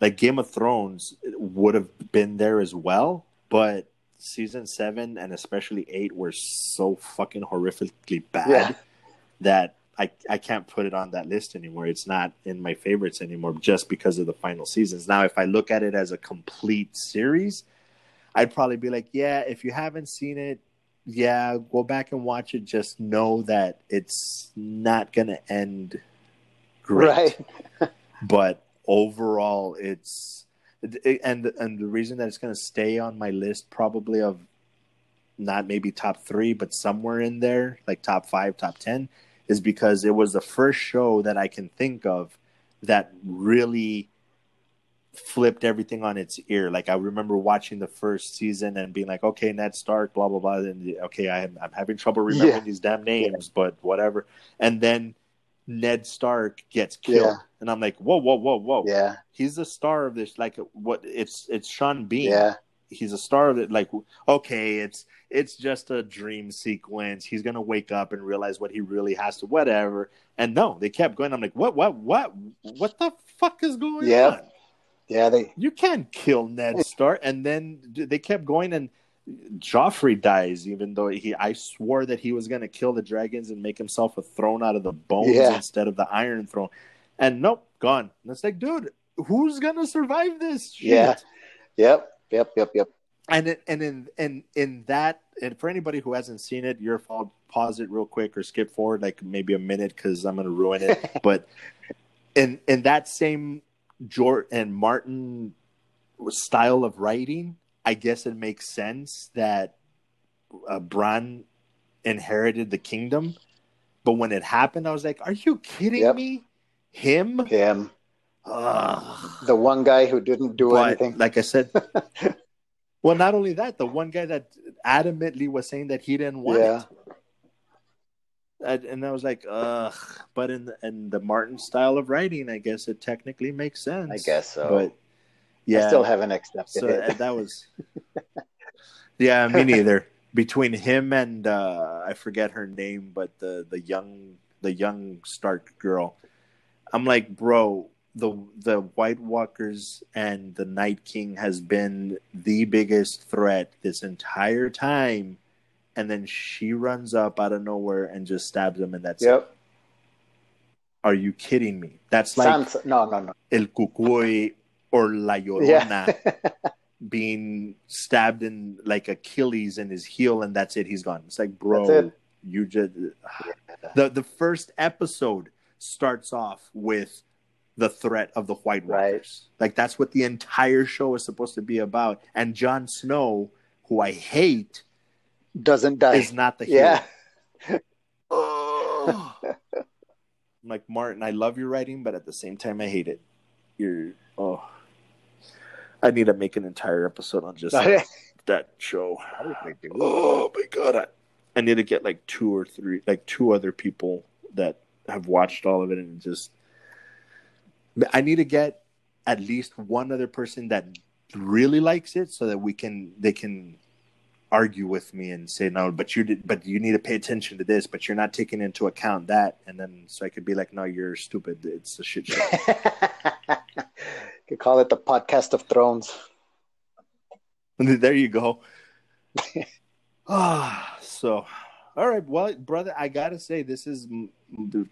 like Game of Thrones would have been there as well, but season seven and especially eight were so fucking horrifically bad yeah. that I I can't put it on that list anymore. It's not in my favorites anymore just because of the final seasons. Now, if I look at it as a complete series, I'd probably be like, yeah, if you haven't seen it, yeah, go back and watch it. Just know that it's not going to end great. Right. But overall, it's it, and and the reason that it's going to stay on my list probably of not maybe top three, but somewhere in there, like top five, top ten, is because it was the first show that I can think of that really flipped everything on its ear. Like, I remember watching the first season and being like, okay, Ned Stark, blah, blah, blah. And okay, I am, I'm having trouble remembering yeah. these damn names, yeah. but whatever. And then Ned Stark gets killed. Yeah. And I'm like, whoa, whoa, whoa, whoa. Yeah. He's the star of this. Like, what? It's it's Sean Bean. Yeah. He's a star of it. Like, okay, it's it's just a dream sequence. He's going to wake up and realize what he really has to, whatever. And no, they kept going. I'm like, what, what, what? What the fuck is going yeah. on? Yeah, they. You can't kill Ned Stark. And then they kept going, and Joffrey dies, even though he. I swore that he was going to kill the dragons and make himself a throne out of the bones yeah. instead of the Iron Throne. And nope, gone. And it's like, dude, who's going to survive this shit? Yeah. Yep. Yep. Yep. Yep. And it, and in and in that, and for anybody who hasn't seen it, your fault. Pause it real quick or skip forward like maybe a minute because I'm going to ruin it. But in in that same. Jordan and Martin style of writing, I guess it makes sense that uh, Bran inherited the kingdom. But when it happened, I was like, are you kidding yep. me? Him? Him. Ugh. The one guy who didn't do but, anything. Like I said, well, not only that, the one guy that adamantly was saying that he didn't want yeah. it. And I was like, ugh. But in the, in the Martin style of writing, I guess it technically makes sense. I guess so. But yeah, I still haven't accepted so it. That was, yeah, me neither. Between him and uh, I forget her name, but the, the young the young Stark girl, I'm like, bro, the the White Walkers and the Night King has been the biggest threat this entire time. And then she runs up out of nowhere and just stabs him, and that's yep. it. Are you kidding me? That's like Sans- no, no, no. El Cucuy or La Llorona yeah. being stabbed in like Achilles in his heel, and that's it. He's gone. It's like, bro, you just yeah. the the first episode starts off with the threat of the White Walkers. Right. Like that's what the entire show is supposed to be about. And Jon Snow, who I hate. Doesn't die. Is not the hero. Yeah. Oh. I'm like, Martin, I love your writing, but at the same time, I hate it. You're oh, I need to make an entire episode on just that, that show. Oh my god, I, I need to get like two or three, like two other people that have watched all of it, and just I need to get at least one other person that really likes it, so that we can they can. argue with me and say no, but you did, but you need to pay attention to this, but you're not taking into account that, and then so I could be like, no, you're stupid. It's a shit show. You could call it the Podcast of Thrones. There you go. Ah, oh, so all right, well, brother, I gotta say, this is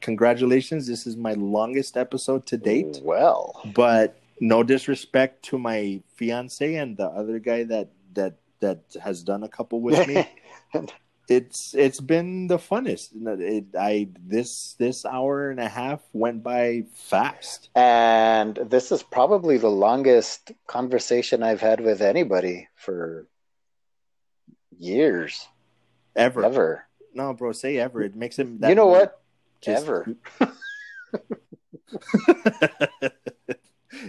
congratulations. This is my longest episode to date. Well, but no disrespect to my fiance and the other guy that that. that has done a couple with me. it's it's been the funnest. It, I this this hour and a half went by fast. And this is probably the longest conversation I've had with anybody for years. Ever. Ever. No, bro, say ever. It makes it that You know what? Just... Ever.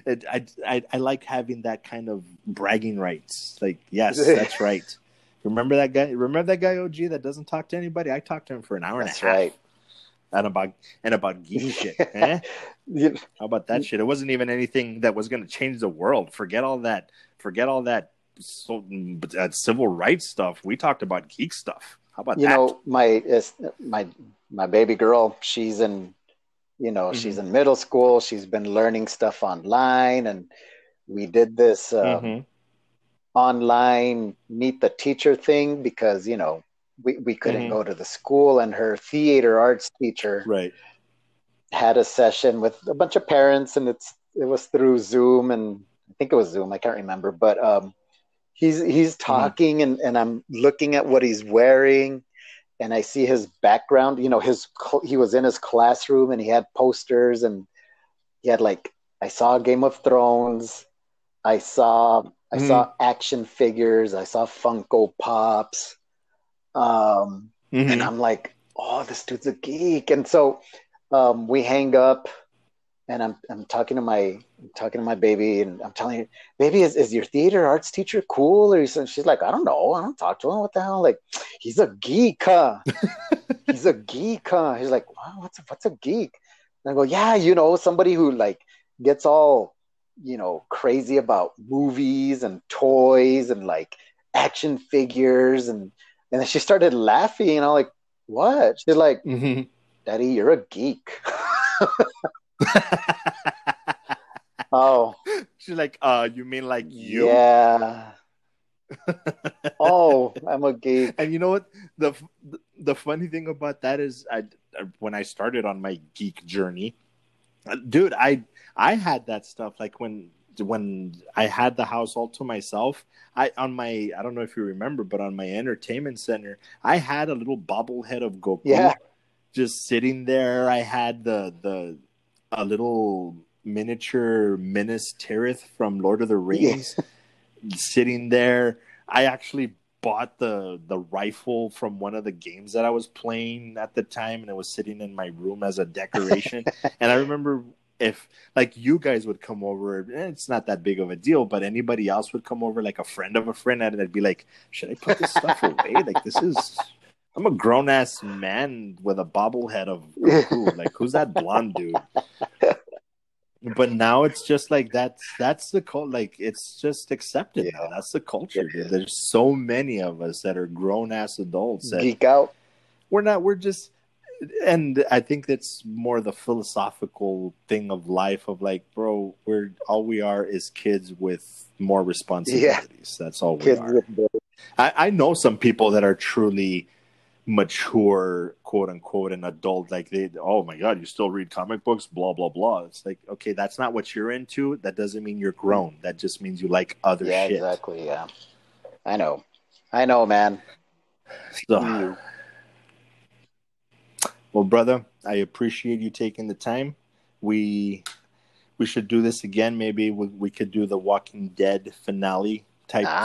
It, I, I I like having that kind of bragging rights. Like, yes, that's right. Remember that guy? Remember that guy O G that doesn't talk to anybody? I talked to him for an hour that's and a half. That's right. And about and about geek shit. Eh? Yeah. How about that shit? It wasn't even anything that was going to change the world. Forget all that. Forget all that. So, uh, civil rights stuff. We talked about geek stuff. How about you that? You know, my uh, my my baby girl. She's in. You know, mm-hmm. she's in middle school. She's been learning stuff online. And we did this uh, mm-hmm. online meet the teacher thing because, you know, we, we couldn't mm-hmm. go to the school. And her theater arts teacher right. had a session with a bunch of parents. And it's it was through Zoom. And I think it was Zoom. I can't remember. But um, he's he's talking mm-hmm. and, and I'm looking at what he's wearing. And I see his background, you know, his he was in his classroom and he had posters and he had like, I saw Game of Thrones. I saw, I mm. saw action figures. I saw Funko Pops. Um, mm-hmm. And I'm like, oh, this dude's a geek. And so um, we hang up and I'm I'm talking to my I'm talking to my baby, and I'm telling her, baby, is, is your theater arts teacher cool? Or she's like, I don't know, I don't talk to him. What the hell? Like, he's a geek. Huh? He's a geek. Huh? He's like, wow, what's a, what's a geek? And I go, yeah, you know, somebody who like gets all, you know, crazy about movies and toys and like action figures, and and then she started laughing, and I'm like, what? She's like, mm-hmm. Daddy, you're a geek. Oh, she's like, uh you mean like you? Yeah. Oh, I'm a geek. And you know what, the the funny thing about that is, I when I started on my geek journey, dude, I I had that stuff. Like when when I had the house all to myself, I on my I don't know if you remember, but on my entertainment center, I had a little bobblehead of Goku, yeah, just sitting there. I had the the a little miniature Minas Tirith from Lord of the Rings, yeah, sitting there. I actually bought the the rifle from one of the games that I was playing at the time, and it was sitting in my room as a decoration. And I remember, if like you guys would come over, it's not that big of a deal, but anybody else would come over, like a friend of a friend, and I'd be like, should I put this stuff away? Like, this is, I'm a grown ass man with a bobblehead of Goku. Like, who's that blonde dude? But now it's just like, that's that's the cult. Like, it's just accepted, yeah, now. That's the culture. Yeah. There's so many of us that are grown ass adults that geek out. We're not. We're just. And I think that's more the philosophical thing of life of like, bro, we're all we are is kids with more responsibilities. Yeah. That's all we kids are. With I, I know some people that are truly mature, quote unquote, and adult. Like, they, oh my God, you still read comic books, blah, blah, blah. It's like, okay, that's not what you're into. That doesn't mean you're grown. That just means you like other yeah, shit. Yeah, exactly. Yeah. I know. I know, man. So. Mm. Well, brother, I appreciate you taking the time. We we should do this again. Maybe we, we could do the Walking Dead finale type ah.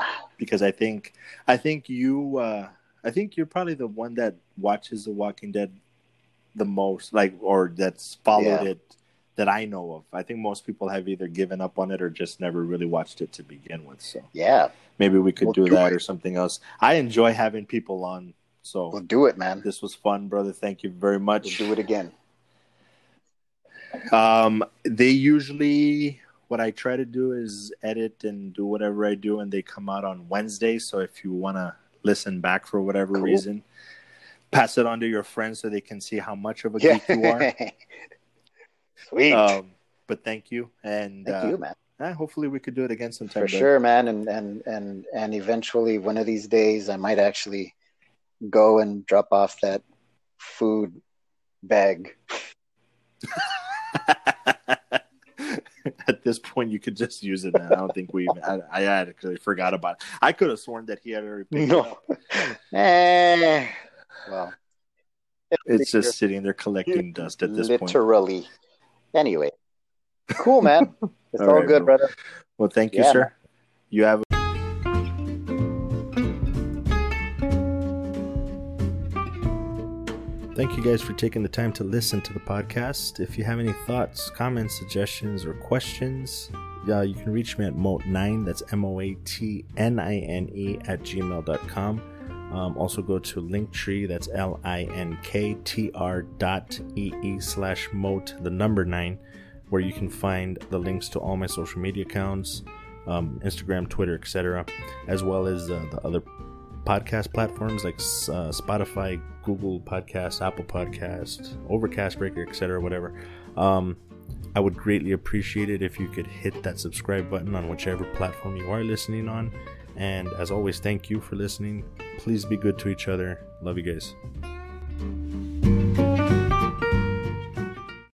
thing, because I think I think you uh, I think you're probably the one that watches The Walking Dead the most, like, or that's followed yeah. it that I know of. I think most people have either given up on it or just never really watched it to begin with. So yeah, maybe we could we'll do, do that it. Or something else. I enjoy having people on. So we'll do it, man. This was fun, brother. Thank you very much. We'll do it again. Um, they usually, what I try to do is edit and do whatever I do, and they come out on Wednesday. So if you want to listen back for whatever cool. reason, pass it on to your friends so they can see how much of a yeah. geek you are. Sweet. Um, but thank you, and thank uh, you, man. Eh, hopefully we could do it again sometime. For though. Sure, man, and and and and eventually, one of these days, I might actually go and drop off that food bag. At this point, you could just use it, man. I don't think we even, I, I actually forgot about it. I could have sworn that he had already picked no. it up. eh, well, it's just sitting there collecting dust at this literally. point. Literally. Anyway. Cool, man. It's all, all right, good, bro. brother. Well, thank you, yeah, sir. Man. You have a Thank you guys for taking the time to listen to the podcast. If you have any thoughts, comments, suggestions, or questions, uh, you can reach me at moat nine, that's M O A T N I N E at gmail dot com. Um, also go to Linktree, that's L I N K T R dot E E slash moat, the number nine, where you can find the links to all my social media accounts, um, Instagram, Twitter, et cetera, as well as uh, the other podcast platforms like uh, Spotify, Google Podcasts, Apple Podcasts, Overcast, Breaker, et cetera, whatever. Um, I would greatly appreciate it if you could hit that subscribe button on whichever platform you are listening on. And as always, thank you for listening. Please be good to each other. Love you guys.